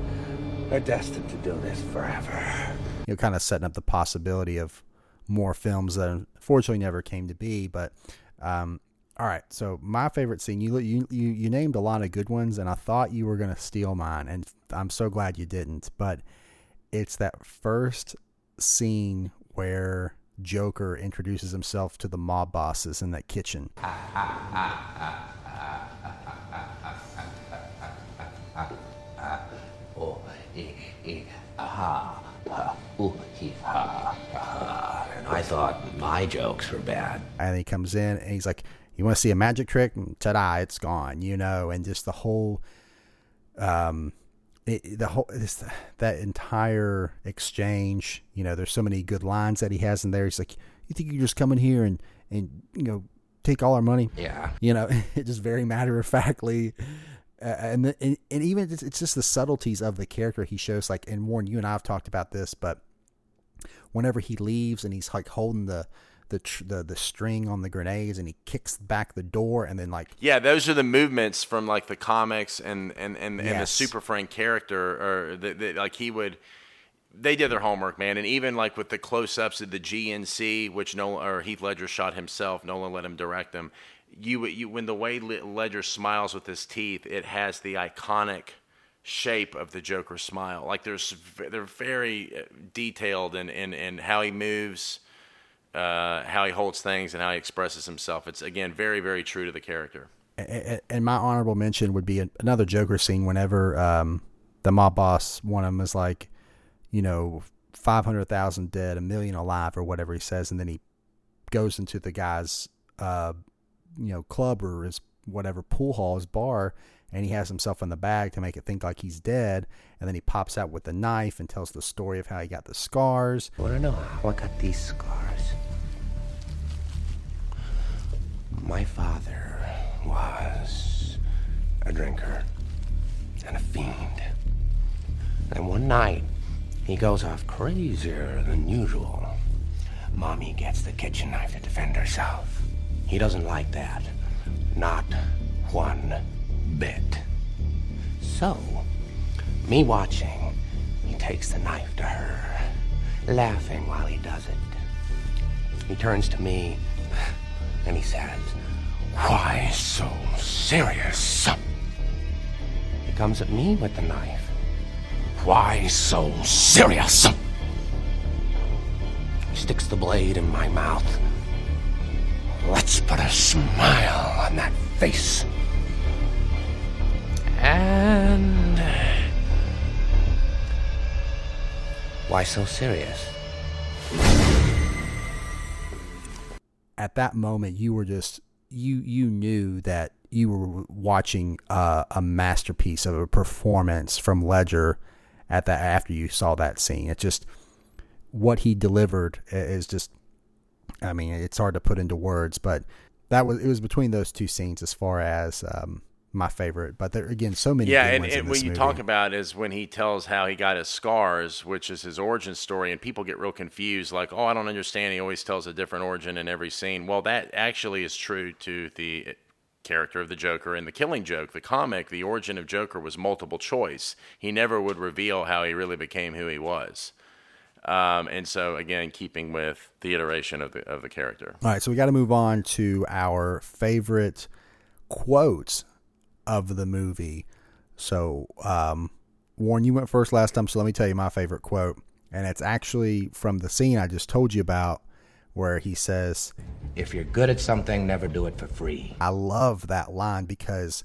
are destined to do this forever. You're kind of setting up the possibility of more films that unfortunately never came to be. But, um, all right, so my favorite scene, you, you, you, you named a lot of good ones, and I thought you were going to steal mine, and I'm so glad you didn't. But it's that first scene where Joker introduces himself to the mob bosses in that kitchen. And I thought my jokes were bad. And he comes in and he's like, you want to see a magic trick? And ta-da, it's gone, you know, and just the whole... um. It, the whole this, that entire exchange, you know, there's so many good lines that he has in there. He's like, "You think you just come in here and and you know take all our money?" Yeah, you know, it just very matter of factly, uh, and, the, and and even it's, it's just the subtleties of the character he shows. Like, and Warren, you and I have talked about this, but whenever he leaves and he's like holding the. The, tr- the the string on the grenades, and he kicks back the door, and then like yeah, those are the movements from like the comics and and and, yes. and the Super Friend character, or the, the, like he would. They did their homework, man, and even like with the close ups of the G N C, which Nolan or Heath Ledger shot himself. Nolan let him direct them. You you when the way Ledger smiles with his teeth, it has the iconic shape of the Joker smile. Like there's they're very detailed in in, in how he moves. Uh, how he holds things and how he expresses himself. It's, again, very, very true to the character. And, and my honorable mention would be another Joker scene whenever um, the mob boss, one of them is like, you know, five hundred thousand dead, a million alive or whatever he says. And then he goes into the guy's, uh, you know, club or his whatever pool hall, his bar, and he has himself in the bag to make it think like he's dead. And then he pops out with a knife and tells the story of how he got the scars. I want to know how I got these scars. My father was a drinker and a fiend. And one night, he goes off crazier than usual. Mommy gets the kitchen knife to defend herself. He doesn't like that. Not one bit. So, me watching, he takes the knife to her, laughing while he does it. He turns to me... and he says, "Why so serious?" He comes at me with the knife. "Why so serious?" He sticks the blade in my mouth. "Let's put a smile on that face." And... "Why so serious?" At that moment, you were just you you knew that you were watching uh, a masterpiece of a performance from Ledger. At that, after you saw that scene, it's just what he delivered is just. I mean, it's hard to put into words, but that was it was between those two scenes as far as um, my favorite. But there again, so many. Yeah, and, and what you talk about is when he tells how he got his scars, which is his origin story, and people get real confused, like, "Oh, I don't understand. He always tells a different origin in every scene." Well, that actually is true to the character of the Joker in The Killing Joke, the comic. The origin of Joker was multiple choice. He never would reveal how he really became who he was. Um, and so, again, keeping with the iteration of the of the character. All right, so we got to move on to our favorite quotes of the movie. So, um, Warren, you went first last time, so let me tell you my favorite quote. And it's actually from the scene I just told you about where he says, "If you're good at something, never do it for free." I love that line because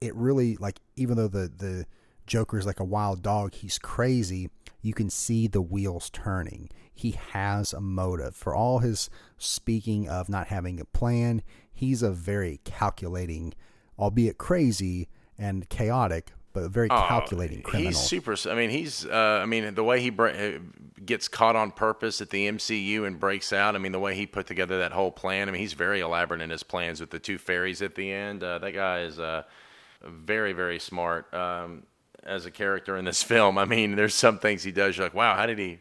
it really, like, even though the, the Joker's like a wild dog. He's crazy. You can see the wheels turning. He has a motive. For all his speaking of not having a plan, he's a very calculating, albeit crazy and chaotic, but a very oh, calculating criminal. He's super. I mean, he's. Uh, I mean, the way he bre- gets caught on purpose at the M C U and breaks out. I mean, the way he put together that whole plan. I mean, he's very elaborate in his plans with the two fairies at the end. Uh, that guy is uh, very, very smart um, as a character in this film. I mean, there's some things he does. You're like, wow, how did he,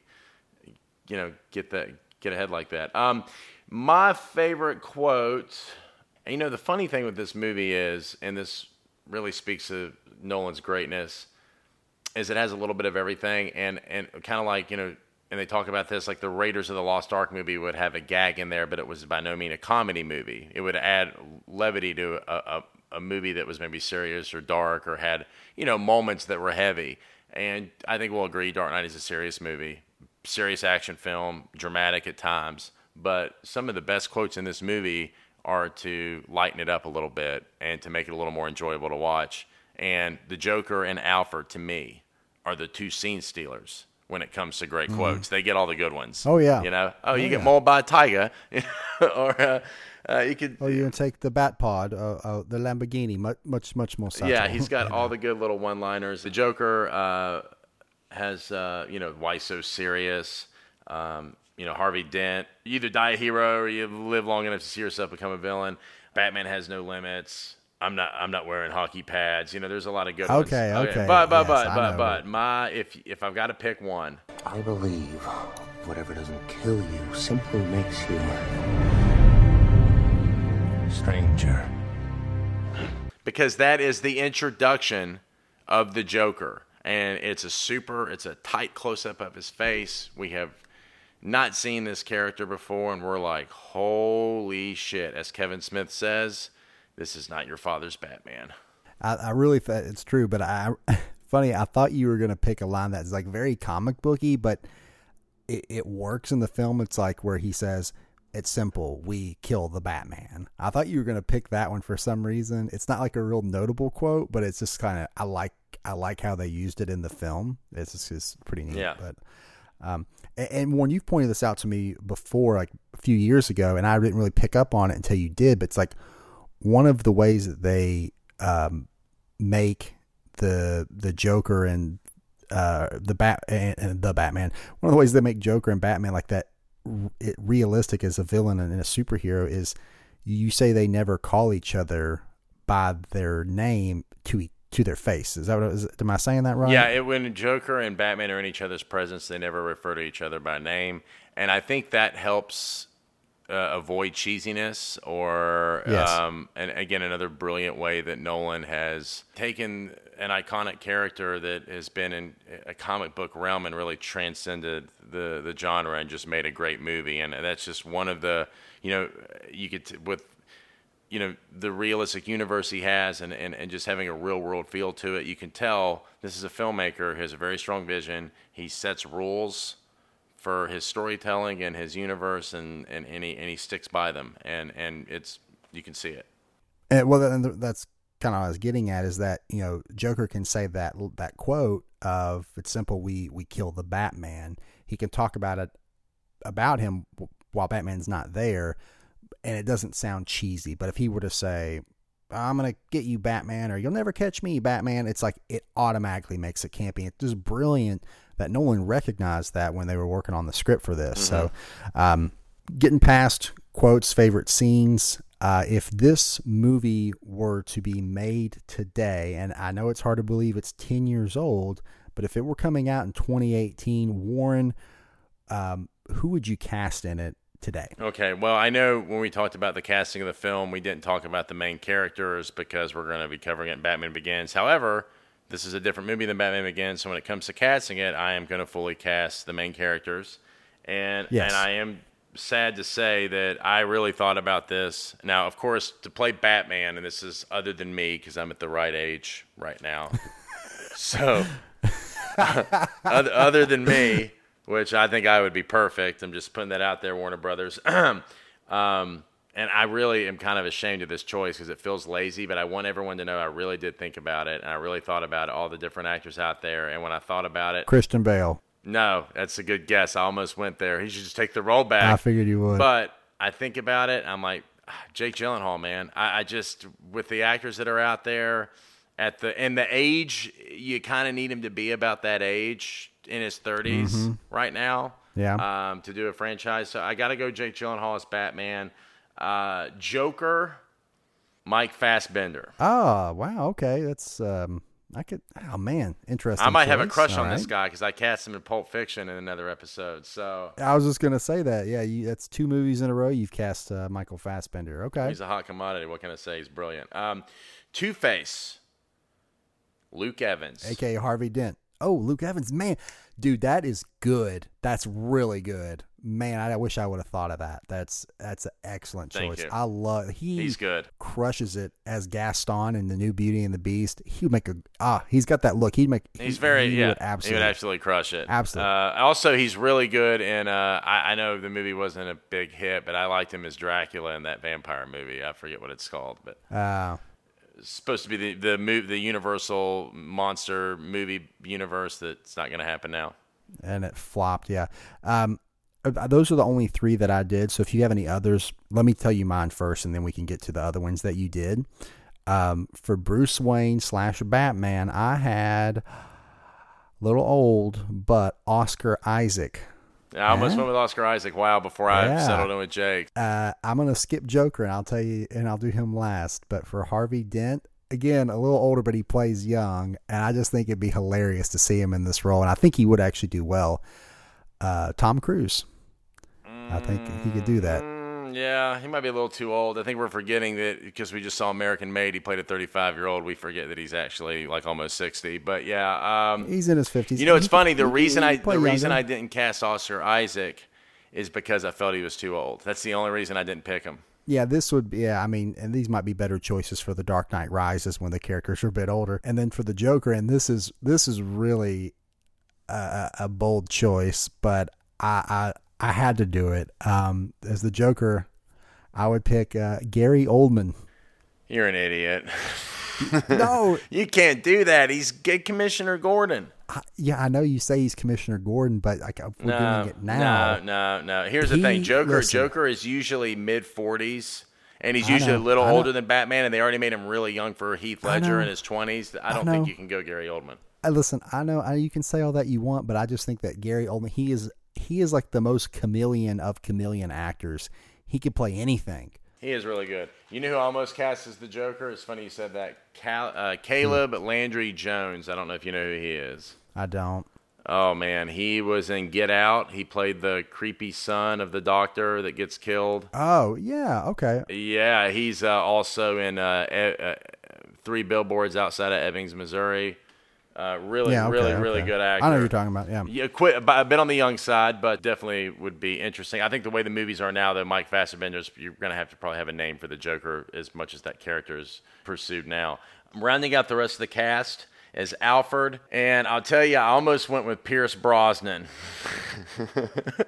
you know, get that, get ahead like that? Um, my favorite quote. You know, the funny thing with this movie is, and this really speaks to Nolan's greatness, is it has a little bit of everything, and, and kind of like, you know, and they talk about this, like the Raiders of the Lost Ark movie would have a gag in there, but it was by no means a comedy movie. It would add levity to a, a, a movie that was maybe serious or dark or had, you know, moments that were heavy. And I think we'll agree Dark Knight is a serious movie, serious action film, dramatic at times, but some of the best quotes in this movie are to lighten it up a little bit and to make it a little more enjoyable to watch. And the Joker and Alfred, to me, are the two scene stealers when it comes to great mm-hmm. quotes. They get all the good ones. Oh, yeah. You know, oh, oh you yeah. get mauled by a tiger. or uh, uh, you could... Oh, you can take the Batpod, uh, uh, the Lamborghini, much, much, much more subtle. Yeah, he's got all the good little one-liners. The Joker uh, has, uh, you know, why so serious? Um, you know, Harvey Dent, you either die a hero or you live long enough to see yourself become a villain. Batman has no limits. I'm not. I'm not wearing hockey pads. You know, there's a lot of good ones. Okay, okay. okay. But, but, yes, but, but, but, my. If if I've got to pick one, I believe whatever doesn't kill you simply makes you stranger. Because that is the introduction of the Joker, and it's a super. It's a tight close up of his face. We have not seen this character before, and we're like, holy shit! As Kevin Smith says, this is not your father's Batman. I, I really thought it's true, but I, funny, I thought you were going to pick a line that's like very comic booky, but it, it works in the film. It's like where he says, it's simple. We kill the Batman. I thought you were going to pick that one for some reason. It's not like a real notable quote, but it's just kind of, I like, I like how they used it in the film. It's just, it's pretty neat. Yeah. But, um, and, and Warren, you've pointed this out to me before, like a few years ago, and I didn't really pick up on it until you did, but it's like, one of the ways that they um, make the the Joker and uh, the Bat and, and the Batman, one of the ways they make Joker and Batman like that r- it realistic as a villain and a superhero is you say they never call each other by their name to to their face. Is that what it is? Am I saying that right? Yeah, it, when Joker and Batman are in each other's presence, they never refer to each other by name, and I think that helps. Uh, avoid cheesiness or yes. um, and again, another brilliant way that Nolan has taken an iconic character that has been in a comic book realm and really transcended the, the genre and just made a great movie. And that's just one of the, you know, you could t- with, you know, the realistic universe he has and, and, and just having a real world feel to it. You can tell this is a filmmaker who has a very strong vision. He sets rules for his storytelling and his universe, and, and, and, he, and he sticks by them, and, and it's, you can see it. And well, that's kind of what I was getting at is that, you know, Joker can say that, that quote of it's simple. We, we kill the Batman. He can talk about it about him while Batman's not there. And it doesn't sound cheesy, but if he were to say, I'm going to get you, Batman, or you'll never catch me, Batman. It's like it automatically makes it campy. It's just brilliant that Nolan recognized that when they were working on the script for this. Mm-hmm. So um, getting past quotes, favorite scenes, uh, if this movie were to be made today, and I know it's hard to believe it's ten years old, but if it were coming out in twenty eighteen, Warren, um, who would you cast in it today? Okay, well, I know when we talked about the casting of the film, we didn't talk about the main characters because we're going to be covering it in Batman Begins. However, this is a different movie than Batman Begins, so when it comes to casting it, I am going to fully cast the main characters. And yes. and I am sad to say that I really thought about this. Now, of course, to play Batman, and this is other than me because I'm at the right age right now. so, other, other than me, which I think I would be perfect. I'm just putting that out there, Warner Brothers. um, And I really am kind of ashamed of this choice because it feels lazy, but I want everyone to know I really did think about it, and I really thought about all the different actors out there, and when I thought about it... Christian Bale. No, that's a good guess. I almost went there. He should just take the role back. I figured you would. But I think about it, I'm like, Jake Gyllenhaal, man. I, I just, with the actors that are out there, at the and the age, you kind of need him to be about that age in his thirties mm-hmm. right now yeah. um, to do a franchise. So I got to go Jake Gyllenhaal as Batman. Uh, Joker, Mike Fassbender. Oh, wow. Okay. That's, um, I could, oh man, interesting. I might choice. have a crush All on right. this guy because I cast him in Pulp Fiction in another episode. So I was just going to say that. Yeah. You, that's two movies in a row you've cast uh, Michael Fassbender. Okay. He's a hot commodity. What can I say? He's brilliant. Um, Two-Face, Luke Evans, A K A Harvey Dent. Oh, Luke Evans, man, dude, that is good. That's really good, man. I, I wish I would have thought of that. That's that's an excellent Thank choice. You. I love. He he's good. Crushes it as Gaston in the new Beauty and the Beast. He would make a ah. He's got that look. He'd make. He's he, very he yeah. Would absolutely, he would absolutely crush it. Absolutely. Uh, also, he's really good in. Uh, I, I know the movie wasn't a big hit, but I liked him as Dracula in that vampire movie. I forget what it's called, but. Uh, supposed to be the the move the Universal monster movie universe that's not going to happen now, and it flopped. Yeah, um, those are the only three that I did. So if you have any others, let me tell you mine first, and then we can get to the other ones that you did. Um, for Bruce Wayne slash Batman, I had a little old, but Oscar Isaac. Yeah, I almost yeah. went with Oscar Isaac. Wow, before I yeah. settled in with Jake. Uh, I'm going to skip Joker, and I'll tell you, and I'll do him last. But for Harvey Dent, again, a little older, but he plays young, and I just think it'd be hilarious to see him in this role, and I think he would actually do well. Uh, Tom Cruise. Mm, I think he could do that. Yeah, he might be a little too old. I think we're forgetting that because we just saw American Made, he played a thirty-five-year-old. We forget that he's actually like almost sixty. But yeah, um, he's in his fifties. You know, it's he, funny. The he, reason he, I the reason I didn't cast Oscar Isaac is because I felt he was too old. That's the only reason I didn't pick him. Yeah, this would be, yeah, I mean, and these might be better choices for The Dark Knight Rises when the characters are a bit older. And then for the Joker, and this is this is really a, a bold choice, but I, I I had to do it. Um, as the Joker, I would pick uh, Gary Oldman. You're an idiot. No. You can't do that. He's Commissioner Gordon. I, yeah, I know you say he's Commissioner Gordon, but like, we're no, doing it now. No, no, no. Here's he, the thing. Joker listen, Joker is usually mid-forties, and he's usually know, a little older than Batman, and they already made him really young for Heath Ledger in his twenties. I don't I think you can go Gary Oldman. I, listen, I know I, you can say all that you want, but I just think that Gary Oldman, he is he is like the most chameleon of chameleon actors. He could play anything. He is really good. You know who almost cast as the Joker? It's funny you said that. Cal- uh, Caleb hmm. Landry Jones. I don't know if you know who he is. I don't. Oh, man. He was in Get Out. He played the creepy son of the doctor that gets killed. Oh, yeah. Okay. Yeah. He's uh, also in uh, e- uh, Three Billboards Outside of Ebbing, Missouri. Uh, really, yeah, okay, really, okay. really good actor. I know what you're talking about, yeah. yeah quit, a bit on the young side, but definitely would be interesting. I think the way the movies are now, though, Mike Fassbender's, you're going to have to probably have a name for the Joker as much as that character is pursued now. I'm rounding out the rest of the cast as Alfred, and I'll tell you, I almost went with Pierce Brosnan. uh,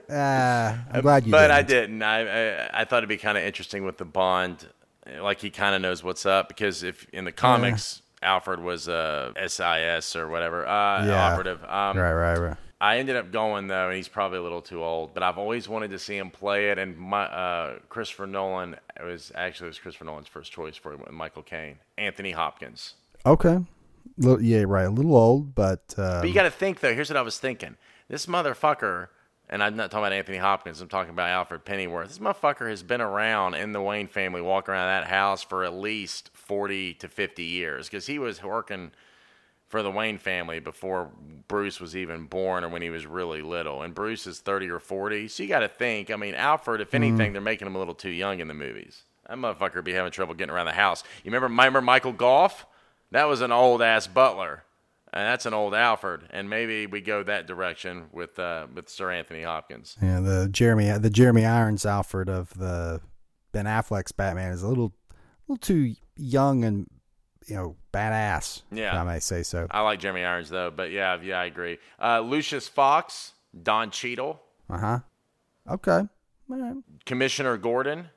I'm glad you But didn't. I didn't. I, I, I thought it'd be kind of interesting with the Bond, like he kind of knows what's up, because if in the comics... Yeah. Alfred was a S I S or whatever uh, yeah. operative. Um, right, right, right. I ended up going though, and he's probably a little too old. But I've always wanted to see him play it. And my uh, Christopher Nolan it was actually it was Christopher Nolan's first choice for Michael Caine, Anthony Hopkins. Okay, little, yeah, right, a little old, but um... but you got to think though. Here's what I was thinking: this motherfucker, and I'm not talking about Anthony Hopkins. I'm talking about Alfred Pennyworth. This motherfucker has been around in the Wayne family, walking around that house for at least forty to fifty years because he was working for the Wayne family before Bruce was even born or when he was really little. And Bruce is thirty or forty. So you got to think, I mean, Alfred, if anything, mm-hmm. they're making him a little too young in the movies. That motherfucker would be having trouble getting around the house. You remember, remember Michael Goff? That was an old ass butler. And that's an old Alfred. And maybe we go that direction with, uh, with Sir Anthony Hopkins. Yeah. The Jeremy, the Jeremy Irons Alfred of the Ben Affleck's Batman is a little, a little too young and, you know, badass. Yeah, if I may say so. I like Jeremy Irons though, but yeah, yeah, I agree. Uh, Lucius Fox, Don Cheadle. Uh huh. Okay. All right. Commissioner Gordon,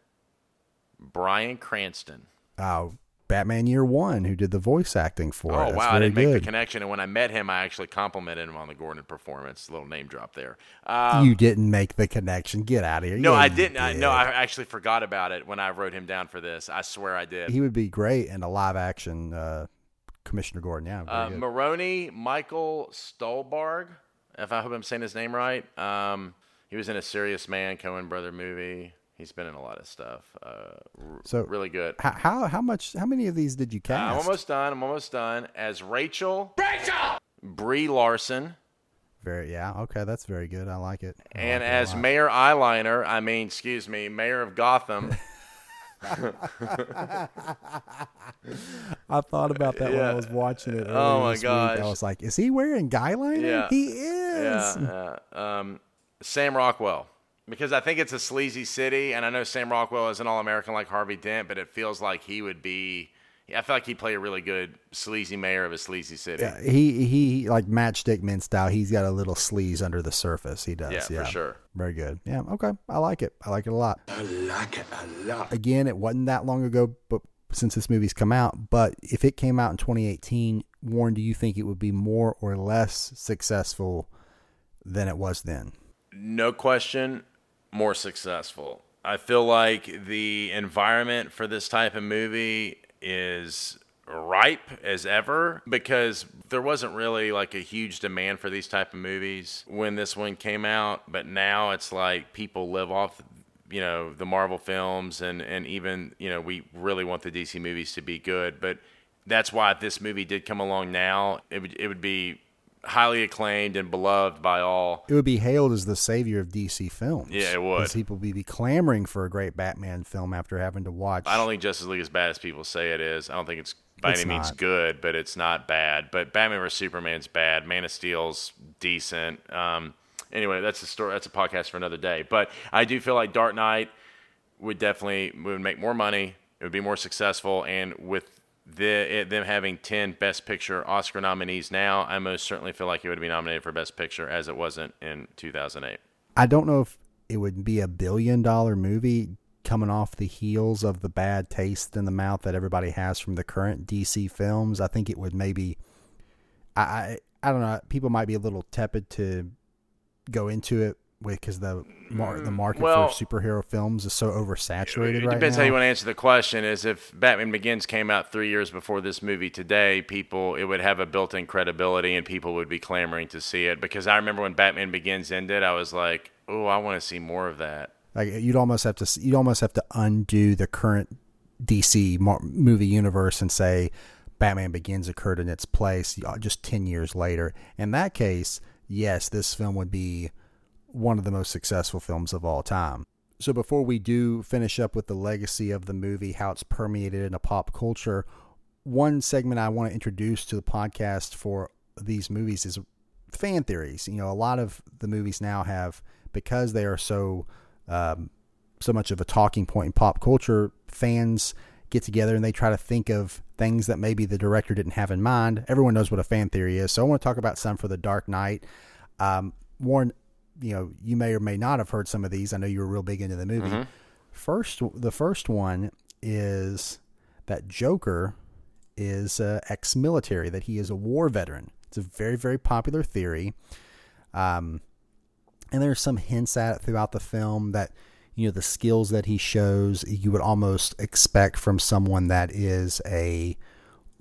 Bryan Cranston. Oh, Batman Year One, who did the voice acting for oh, it. Oh, wow, I didn't good. make the connection. And when I met him, I actually complimented him on the Gordon performance. A little name drop there. Um, you didn't make the connection. Get out of here. No, yeah, I didn't. Did. I, no, I actually forgot about it when I wrote him down for this. I swear I did. He would be great in a live-action uh, Commissioner Gordon. Yeah, uh, Maroni, Michael Stolberg, if I hope I'm saying his name right. Um, he was in a Serious Man, Coen Brother movie. He's been in a lot of stuff. Uh, r- so really good. How, how how much? How many of these did you cast? I'm almost done. I'm almost done. As Rachel. Rachel. Brie Larson. Very yeah. Okay, that's very good. I like it. I and like as it Mayor Eyeliner, I mean, excuse me, Mayor of Gotham. I thought about that yeah. when I was watching it. Oh my gosh! Week. I was like, is he wearing guy liner? Yeah. He is. Yeah. yeah. Um, Sam Rockwell. Because I think it's a sleazy city, and I know Sam Rockwell is an All-American like Harvey Dent, but it feels like he would be – I feel like he'd play a really good sleazy mayor of a sleazy city. Yeah, he, he like Matchstick Men style, he's got a little sleaze under the surface. He does. Yeah, yeah, for sure. Very good. Yeah, okay. I like it. I like it a lot. I like it a lot. Again, it wasn't that long ago but since this movie's come out, but if it came out in twenty eighteen, Warren, do you think it would be more or less successful than it was then? No question. More successful. I feel like the environment for this type of movie is ripe as ever because there wasn't really like a huge demand for these type of movies when this one came out, but now it's like people live off, you know, the Marvel films and and even, you know, we really want the D C movies to be good, but that's why if this movie did come along now, it would it would be highly acclaimed and beloved by all. It would be hailed as the savior of D C films. Yeah, it would. Because people would be clamoring for a great Batman film after having to watch. I don't think Justice League is bad as people say it is. I don't think it's by it's any not. means good, but it's not bad. But Batman versus Superman's bad. Man of Steel's decent. Um, anyway, that's a story. That's a podcast for another day. But I do feel like Dark Knight would definitely would make more money. It would be more successful, and with The, it, them having ten Best Picture Oscar nominees now, I most certainly feel like it would be nominated for Best Picture as it wasn't in two thousand eight. I don't know if it would be a billion dollar movie coming off the heels of the bad taste in the mouth that everybody has from the current D C films. I think it would maybe, I, I, I don't know, people might be a little tepid to go into it with because the mar- the market well, for superhero films is so oversaturated right now. It depends how you want to answer the question. Is if Batman Begins came out three years before this movie today, people it would have a built-in credibility and people would be clamoring to see it. Because I remember when Batman Begins ended, I was like, "Oh, I want to see more of that." Like you'd almost have to you'd almost have to undo the current D C mar- movie universe and say Batman Begins occurred in its place just ten years later. In that case, yes, this film would be one of the most successful films of all time. So before we do finish up with the legacy of the movie, how it's permeated into pop culture, one segment I want to introduce to the podcast for these movies is fan theories. You know, a lot of the movies now have, because they are so, um, so much of a talking point in pop culture, fans get together and they try to think of things that maybe the director didn't have in mind. Everyone knows what a fan theory is. So I want to talk about some for The Dark Knight. Um, Warren, you know, you may or may not have heard some of these. I know you were real big into the movie. Mm-hmm. First, the first one is that Joker is uh, ex-military, that he is a war veteran. It's a very, very popular theory. Um, and there are some hints at it throughout the film that, you know, the skills that he shows, you would almost expect from someone that is a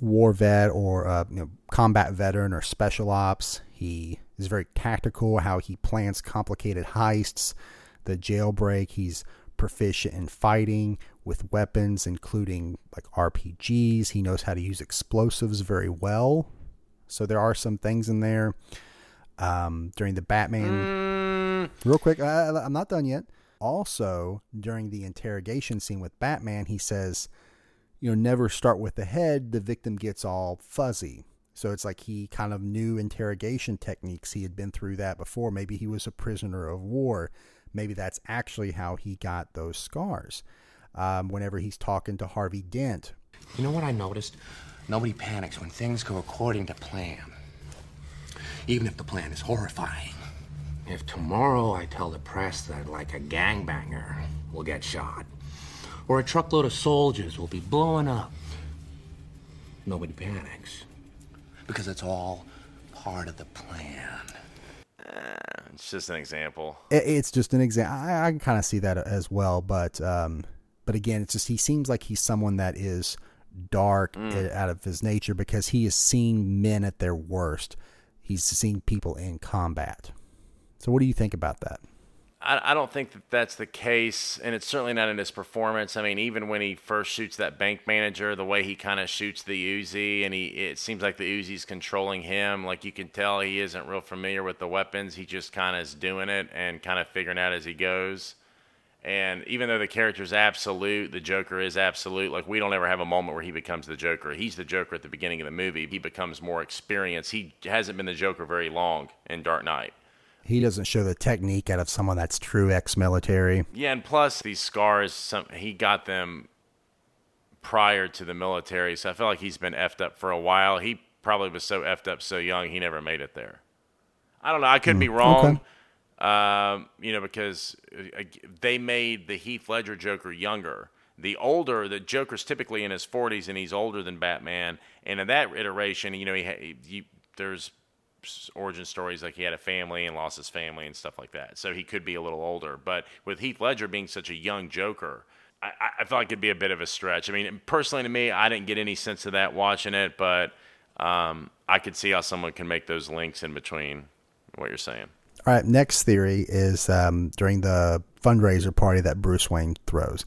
war vet or a you know, combat veteran or special ops. He is very tactical, how he plans complicated heists, the jailbreak. He's proficient in fighting with weapons, including like R P Gs. He knows how to use explosives very well. So there are some things in there um, during the Batman. Mm. Real quick, I, I'm not done yet. Also, during the interrogation scene with Batman, he says, you know, never start with the head. The victim gets all fuzzy. So it's like he kind of knew interrogation techniques. He had been through that before. Maybe he was a prisoner of war. Maybe that's actually how he got those scars. Um, whenever he's talking to Harvey Dent. You know what I noticed? Nobody panics when things go according to plan. Even if the plan is horrifying. If tomorrow I tell the press that I'd like a gangbanger, we'll get shot. or a truckload of soldiers will be blowing up. Nobody panics, because it's all part of the plan. Uh, it's just an example. It's just an example. I, I can kind of see that as well, but um, but again, it's just he seems like he's someone that is dark mm. out of his nature, because he is seeing men at their worst. He's seeing people in combat. So what do you think about that? I, I don't think that that's the case, and it's certainly not in his performance. I mean, even when he first shoots that bank manager, the way he kind of shoots the Uzi, and he it seems like the Uzi's controlling him. Like, you can tell he isn't real familiar with the weapons. He just kind of is doing it and kind of figuring out as he goes. And even though the character's absolute, the Joker is absolute. Like, we don't ever have a moment where he becomes the Joker. He's the Joker at the beginning of the movie. He becomes more experienced. He hasn't been the Joker very long in Dark Knight. He doesn't show the technique out of someone that's true ex-military. Yeah, and plus these scars, some, he got them prior to the military. So I feel like he's been effed up for a while. He probably was so effed up so young, he never made it there. I don't know. I could mm. be wrong. Okay. Um, you know, because they made the Heath Ledger Joker younger. The older, the Joker's typically in his forties, and he's older than Batman. And in that iteration, you know, he, he there's origin stories like he had a family and lost his family and stuff like that. So he could be a little older. But with Heath Ledger being such a young Joker, I, I felt like it'd be a bit of a stretch. I mean, personally to me, I didn't get any sense of that watching it, but um, I could see how someone can make those links in between what you're saying. All right, next theory is um, during the fundraiser party that Bruce Wayne throws.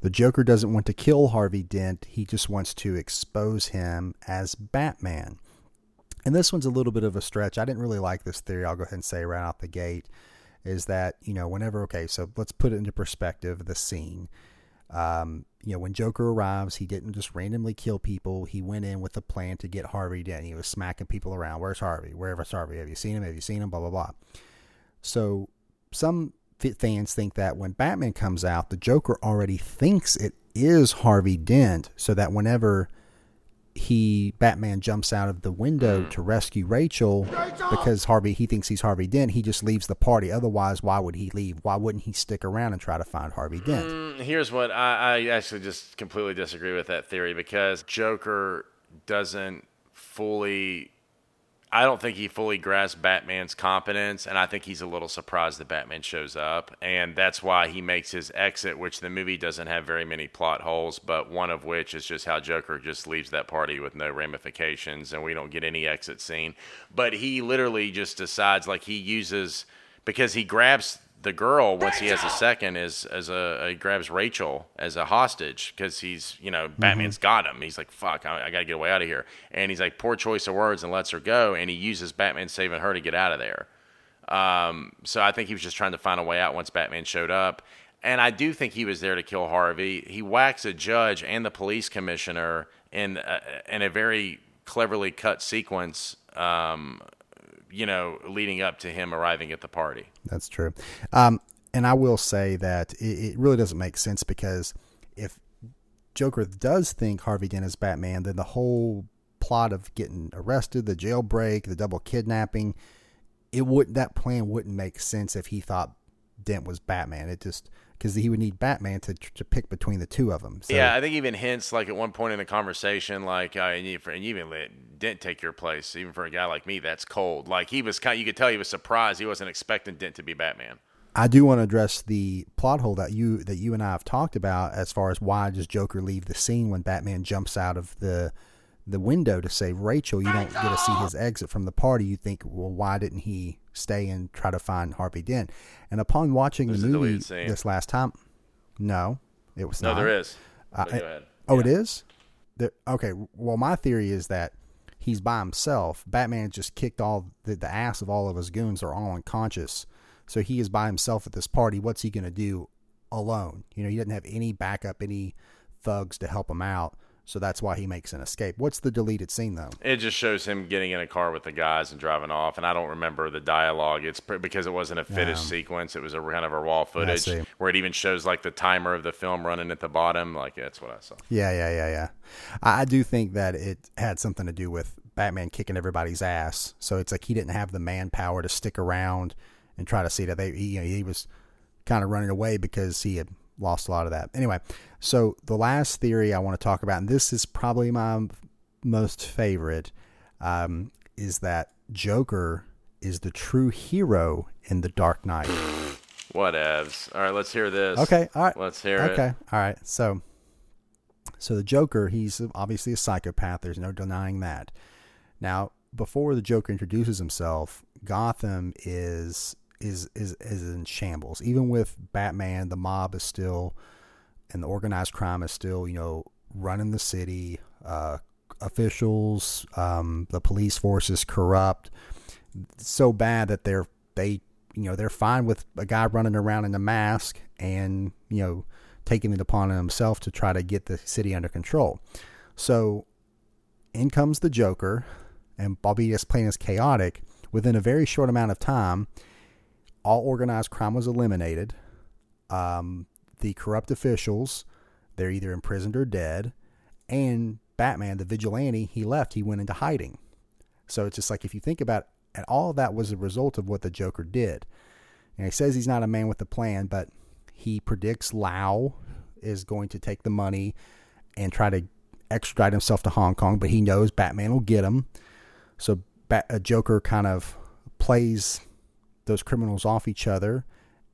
The Joker doesn't want to kill Harvey Dent. He just wants to expose him as Batman. And this one's a little bit of a stretch. I didn't really like this theory. I'll go ahead and say right off the gate is that, you know, whenever, okay, so let's put it into perspective, the scene. Um, you know, when Joker arrives, he didn't just randomly kill people. He went in with a plan to get Harvey Dent. He was smacking people around. Where's Harvey? Wherever's Harvey? Have you seen him? Have you seen him? Blah, blah, blah. So some fans think that when Batman comes out, the Joker already thinks it is Harvey Dent, so that whenever he Batman jumps out of the window to rescue Rachel, because Harvey he thinks he's Harvey Dent, he just leaves the party. Otherwise, why would he leave? Why wouldn't he stick around and try to find Harvey Dent? Mm, here's what I, I actually just completely disagree with that theory, because Joker doesn't fully... I don't think he fully grasped Batman's competence, and I think he's a little surprised that Batman shows up, and that's why he makes his exit, which the movie doesn't have very many plot holes, but one of which is just how Joker just leaves that party with no ramifications, and we don't get any exit scene. But he literally just decides, like, he uses, because he grabs the girl once Rachel! He has a second, as, as a he grabs Rachel as a hostage, because he's, you know, Batman's mm-hmm. got him. He's like, fuck, I, I got to get away out of here. And he's like, poor choice of words, and lets her go. And he uses Batman saving her to get out of there. Um, so I think he was just trying to find a way out once Batman showed up. And I do think he was there to kill Harvey. He whacks a judge and the police commissioner in a, in a very cleverly cut sequence, um, you know, leading up to him arriving at the party. That's true. Um, and I will say that it, it really doesn't make sense, because if Joker does think Harvey Dent is Batman, then the whole plot of getting arrested, the jailbreak, the double kidnapping, it would that plan wouldn't make sense if he thought Dent was Batman. It just, because he would need Batman to to pick between the two of them. So, yeah, I think even hints, like at one point in the conversation, like, uh, and, you, and you even let Dent take your place, even for a guy like me, that's cold. Like, he was kind of, you could tell he was surprised. He wasn't expecting Dent to be Batman. I do want to address the plot hole that you that you and I have talked about, as far as why does Joker leave the scene when Batman jumps out of the the window to save Rachel. You don't get to see his exit from the party. You think, well, why didn't he stay and try to find Harvey Dent? And upon watching There's the movie this last time, no, it was no, not. No, there is. Uh, go ahead. Oh, yeah. It is? There, okay, well, my theory is that he's by himself. Batman just kicked all the, the ass of all of his goons. They're all unconscious. So he is by himself at this party. What's he going to do alone? You know, he doesn't have any backup, any thugs to help him out. So that's why he makes an escape. What's the deleted scene, though? It just shows him getting in a car with the guys and driving off. And I don't remember the dialogue. It's pr- because it wasn't a finished um, sequence. It was a kind of a raw footage where it even shows like the timer of the film running at the bottom. Like, that's what I saw. Yeah, yeah, yeah, yeah. I, I do think that it had something to do with Batman kicking everybody's ass. So it's like he didn't have the manpower to stick around and try to see that they. He, you know, he was kind of running away because he had lost a lot of that. Anyway, so the last theory I want to talk about, and this is probably my most favorite, um, is that Joker is the true hero in The Dark Knight. Whatevs. All right, let's hear this. Okay, all right. Let's hear okay. it. Okay, all right. So, so the Joker, he's obviously a psychopath. There's no denying that. Now, before the Joker introduces himself, Gotham is is is is in shambles. Even with Batman, the mob is still, and the organized crime is still, you know, running the city. Uh, officials, um, the police force is corrupt, so bad that they're they you know they're fine with a guy running around in a mask and, you know, taking it upon himself to try to get the city under control. So in comes the Joker, and Bobby is playing as chaotic. Within a very short amount of time, all organized crime was eliminated. Um, the corrupt officials, they're either imprisoned or dead. And Batman, the vigilante, he left. He went into hiding. So it's just like, if you think about it, and all of that was a result of what the Joker did. And he says he's not a man with a plan, but he predicts Lau is going to take the money and try to extradite himself to Hong Kong, but he knows Batman will get him. So Bat- Joker kind of plays those criminals off each other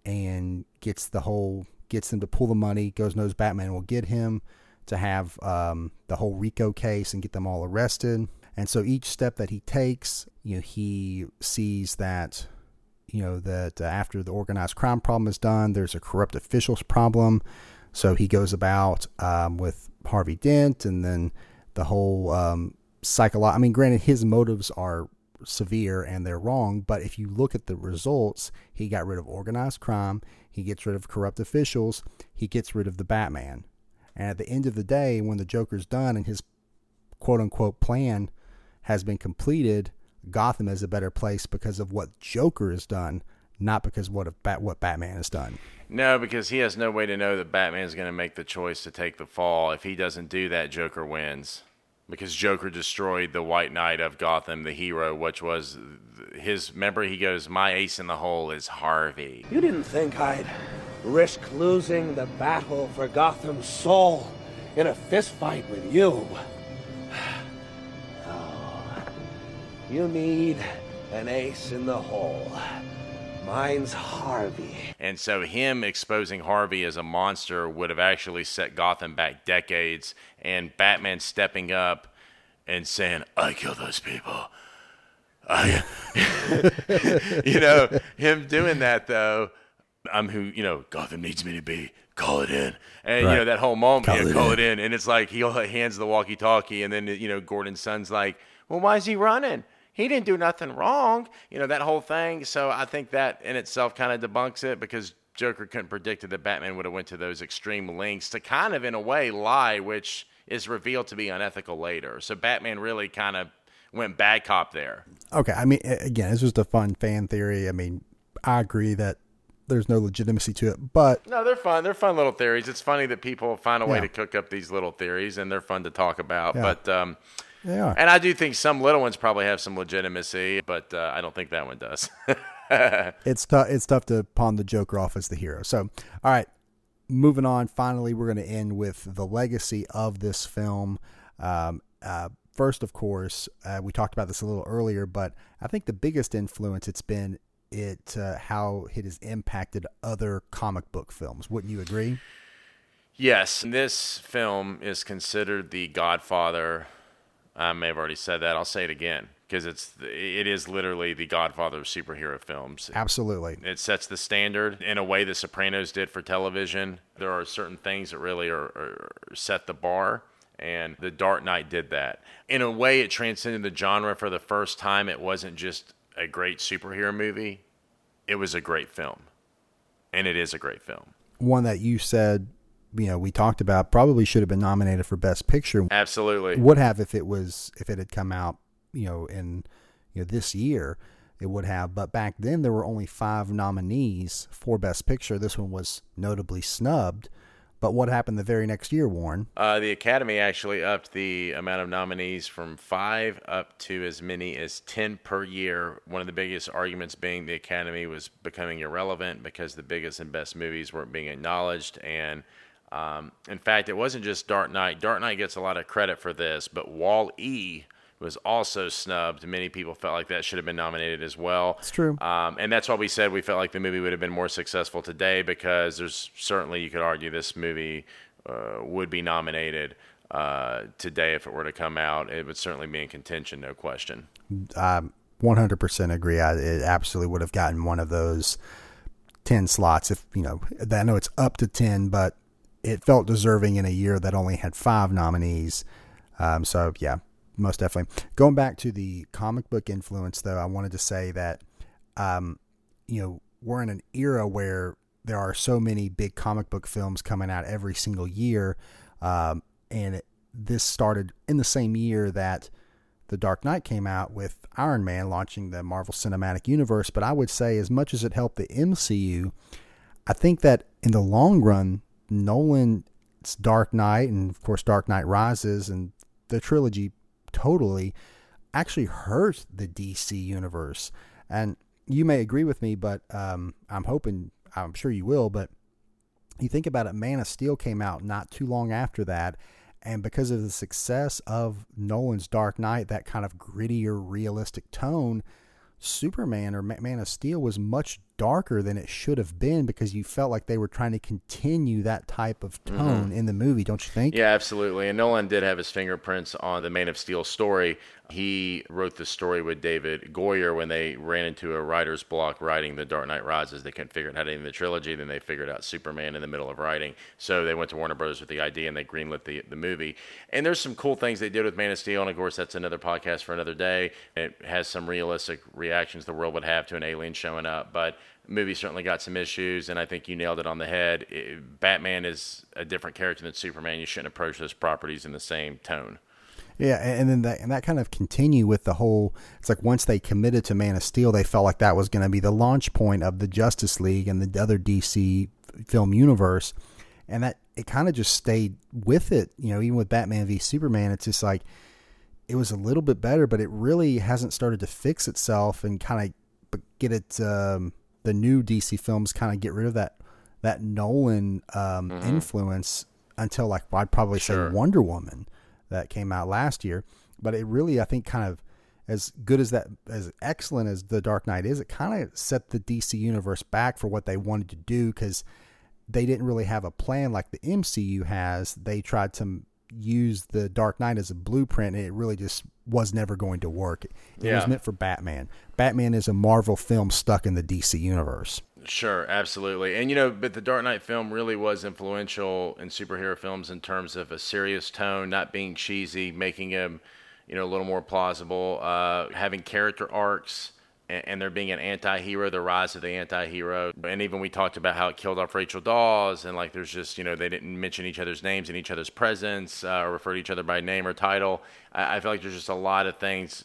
and gets the whole, gets them to pull the money, goes, knows Batman will get him, to have um, the whole RICO case and get them all arrested. And so each step that he takes, you know, he sees that, you know, that after the organized crime problem is done, there's a corrupt officials problem. So he goes about um, with Harvey Dent, and then the whole um, psycholo- I mean, granted, his motives are severe and they're wrong, but if you look at the results, he got rid of organized crime, he gets rid of corrupt officials, he gets rid of the Batman. And at the end of the day, when the Joker's done and his quote-unquote plan has been completed, Gotham is a better place because of what Joker has done, not because what of Bat- what Batman has done. No, because he has no way to know that Batman's going to make the choice to take the fall. If he doesn't do that, Joker wins. Because Joker destroyed the White Knight of Gotham, the hero, which was his... Remember, he goes, my ace in the hole is Harvey. You didn't think I'd risk losing the battle for Gotham's soul in a fist fight with you. Oh, you need an ace in the hole. Mine's Harvey. And so him exposing Harvey as a monster would have actually set Gotham back decades, and Batman stepping up and saying, I kill those people. I... you know, him doing that, though, I'm who, you know, Gotham needs me to be. Call it in. And, right. you know, that whole moment, call, yeah, it, call in. it in. And it's like he hands the walkie-talkie, and then, you know, Gordon's son's like, well, why is he running? He didn't do nothing wrong, you know, that whole thing. So I think that in itself kind of debunks it, because Joker couldn't predict that Batman would have went to those extreme lengths to kind of, in a way, lie, which is revealed to be unethical later. So Batman really kind of went bad cop there. Okay, I mean, again, it's just a fun fan theory. I mean, I agree that there's no legitimacy to it, but... No, they're fun. They're fun little theories. It's funny that people find a way yeah. to cook up these little theories, and they're fun to talk about, yeah. but... um They are. And I do think some little ones probably have some legitimacy, but uh, I don't think that one does. It's tough. It's tough to pawn the Joker off as the hero. So, all right, moving on. Finally, we're going to end with the legacy of this film. Um, uh, first, of course, uh, we talked about this a little earlier, but I think the biggest influence it's been it uh, how it has impacted other comic book films. Wouldn't you agree? Yes, this film is considered the Godfather. I may have already said that. I'll say it again, because it's it is literally the Godfather of superhero films. Absolutely. It sets the standard in a way the Sopranos did for television. There are certain things that really are, are set the bar, and The Dark Knight did that. In a way, it transcended the genre for the first time. It wasn't just a great superhero movie. It was a great film, and it is a great film. One that you said... you know, we talked about probably should have been nominated for Best Picture. Absolutely. Would have if it was, if it had come out, you know, in, you know, this year, it would have. But back then there were only five nominees for Best Picture. This one was notably snubbed But what happened the very next year, Warren? Uh, the Academy actually upped the amount of nominees from five up to as many as ten per year. One of the biggest arguments being the Academy was becoming irrelevant because the biggest and best movies weren't being acknowledged. And um, in fact, it wasn't just Dark Knight. Dark Knight gets a lot of credit for this, but Wall-E was also snubbed. Many people felt like that should have been nominated as well. It's true. Um, and that's why we said we felt like the movie would have been more successful today, because there's certainly, you could argue, this movie uh, would be nominated uh, today if it were to come out. It would certainly be in contention, no question. I one hundred percent agree. I, it absolutely would have gotten one of those ten slots. If you know, I know it's up to ten, but it felt deserving in a year that only had five nominees. Um, so, yeah. Most definitely. Going back to the comic book influence, though, I wanted to say that, um, you know, we're in an era where there are so many big comic book films coming out every single year. Um, and it, this started in the same year that The Dark Knight came out, with Iron Man launching the Marvel Cinematic Universe. But I would say, as much as it helped the M C U, I think that in the long run, Nolan's Dark Knight, and of course Dark Knight Rises and the trilogy, totally actually hurt the D C universe. And you may agree with me, but um, I'm hoping, I'm sure you will, but you think about it, Man of Steel came out not too long after that, and because of the success of Nolan's Dark Knight, that kind of grittier, realistic tone, Superman or Man of Steel was much darker than it should have been, because you felt like they were trying to continue that type of tone mm-hmm. in the movie, don't you think? Yeah, absolutely. And Nolan did have his fingerprints on the Man of Steel story. He wrote the story with David Goyer when they ran into a writer's block writing The Dark Knight Rises. They couldn't figure out how to end the trilogy. Then they figured out Superman in the middle of writing. So they went to Warner Brothers with the idea, and they greenlit the, the movie. And there's some cool things they did with Man of Steel. And of course, that's another podcast for another day. It has some realistic reactions the world would have to an alien showing up. But movie certainly got some issues, and I think you nailed it on the head. It, Batman is a different character than Superman. You shouldn't approach those properties in the same tone. Yeah, and then that, and that kind of continue with the whole, it's like once they committed to Man of Steel, they felt like that was going to be the launch point of the Justice League and the other D C film universe, and that it kind of just stayed with it. You know, even with Batman v Superman, it's just like, it was a little bit better, but it really hasn't started to fix itself and kind of get it... Um, the new D C films kind of get rid of that, that Nolan um, mm-hmm. influence until, like, I'd probably sure. say Wonder Woman that came out last year. But it really, I think, kind of as good as that, as excellent as The Dark Knight is, it kind of set the D C universe back for what they wanted to do, because they didn't really have a plan like the M C U has. They tried to use The Dark Knight as a blueprint, and it really just was never going to work. It yeah. was meant for Batman. Batman is a Marvel film stuck in the D C universe. Sure, absolutely. And, you know, but the Dark Knight film really was influential in superhero films in terms of a serious tone, not being cheesy, making him, you know, a little more plausible, uh, having character arcs, and, and there being an anti-hero, the rise of the anti-hero. And even we talked about how it killed off Rachel Dawes, and, like, there's just, you know, they didn't mention each other's names in each other's presence, uh, or refer to each other by name or title. I, I feel like there's just a lot of things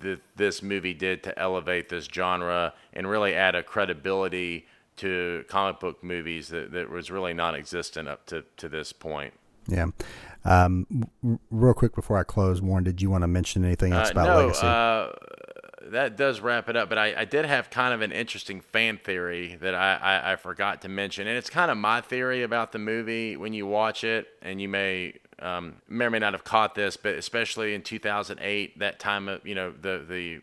that this movie did to elevate this genre and really add a credibility to comic book movies that, that was really non-existent up to, to this point. Yeah. Um, real quick before I close, Warren, did you want to mention anything else uh, about no, Legacy? Uh, that does wrap it up, but I, I did have kind of an interesting fan theory that I, I, I forgot to mention, and it's kind of my theory about the movie when you watch it, and you may... Um, may or may not have caught this, but especially in two thousand eight, that time of, you know, the the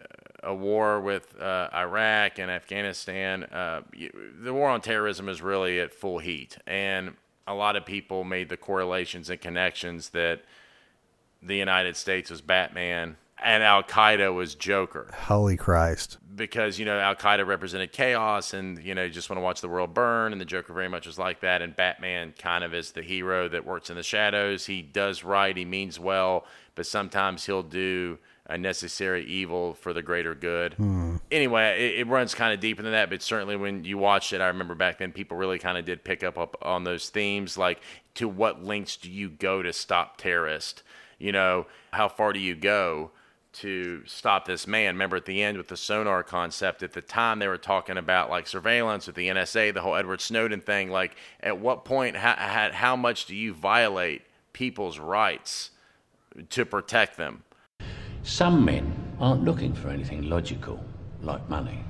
uh, a war with uh, Iraq and Afghanistan, uh, the war on terrorism is really at full heat, and a lot of people made the correlations and connections that the United States was Batman and Al-Qaeda was Joker. Holy Christ. Because, you know, Al-Qaeda represented chaos and, you know, you just want to watch the world burn, and the Joker very much was like that, and Batman kind of is the hero that works in the shadows. He does right, he means well, but sometimes he'll do a necessary evil for the greater good. Hmm. Anyway, it, it runs kind of deeper than that, but certainly when you watched it, I remember back then people really kind of did pick up, up on those themes, like to what lengths do you go to stop terrorists? You know, how far do you go to stop this man. Remember at the end with the sonar concept, at the time they were talking about like surveillance with the N S A, the whole Edward Snowden thing. Like at what point, how, how much do you violate people's rights to protect them? Some men aren't looking for anything logical, like money.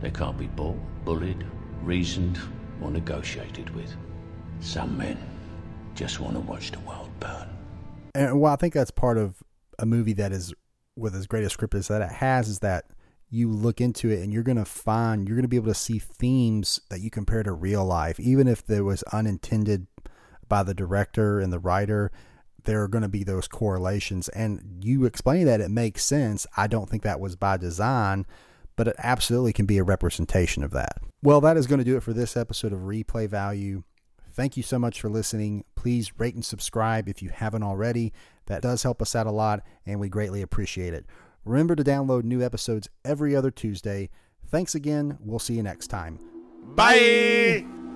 They can't be bought, bullied, reasoned, or negotiated with. Some men just want to watch the world burn. And well, I think that's part of a movie that is with as great a script as that it has, is that you look into it and you're going to find, you're going to be able to see themes that you compare to real life. Even if there was unintended by the director and the writer, there are going to be those correlations. And you explain that it makes sense. I don't think that was by design, but it absolutely can be a representation of that. Well, that is going to do it for this episode of Replay Value. Thank you so much for listening. Please rate and subscribe if you haven't already. That does help us out a lot, and we greatly appreciate it. Remember to download new episodes every other Tuesday. Thanks again. We'll see you next time. Bye! Bye.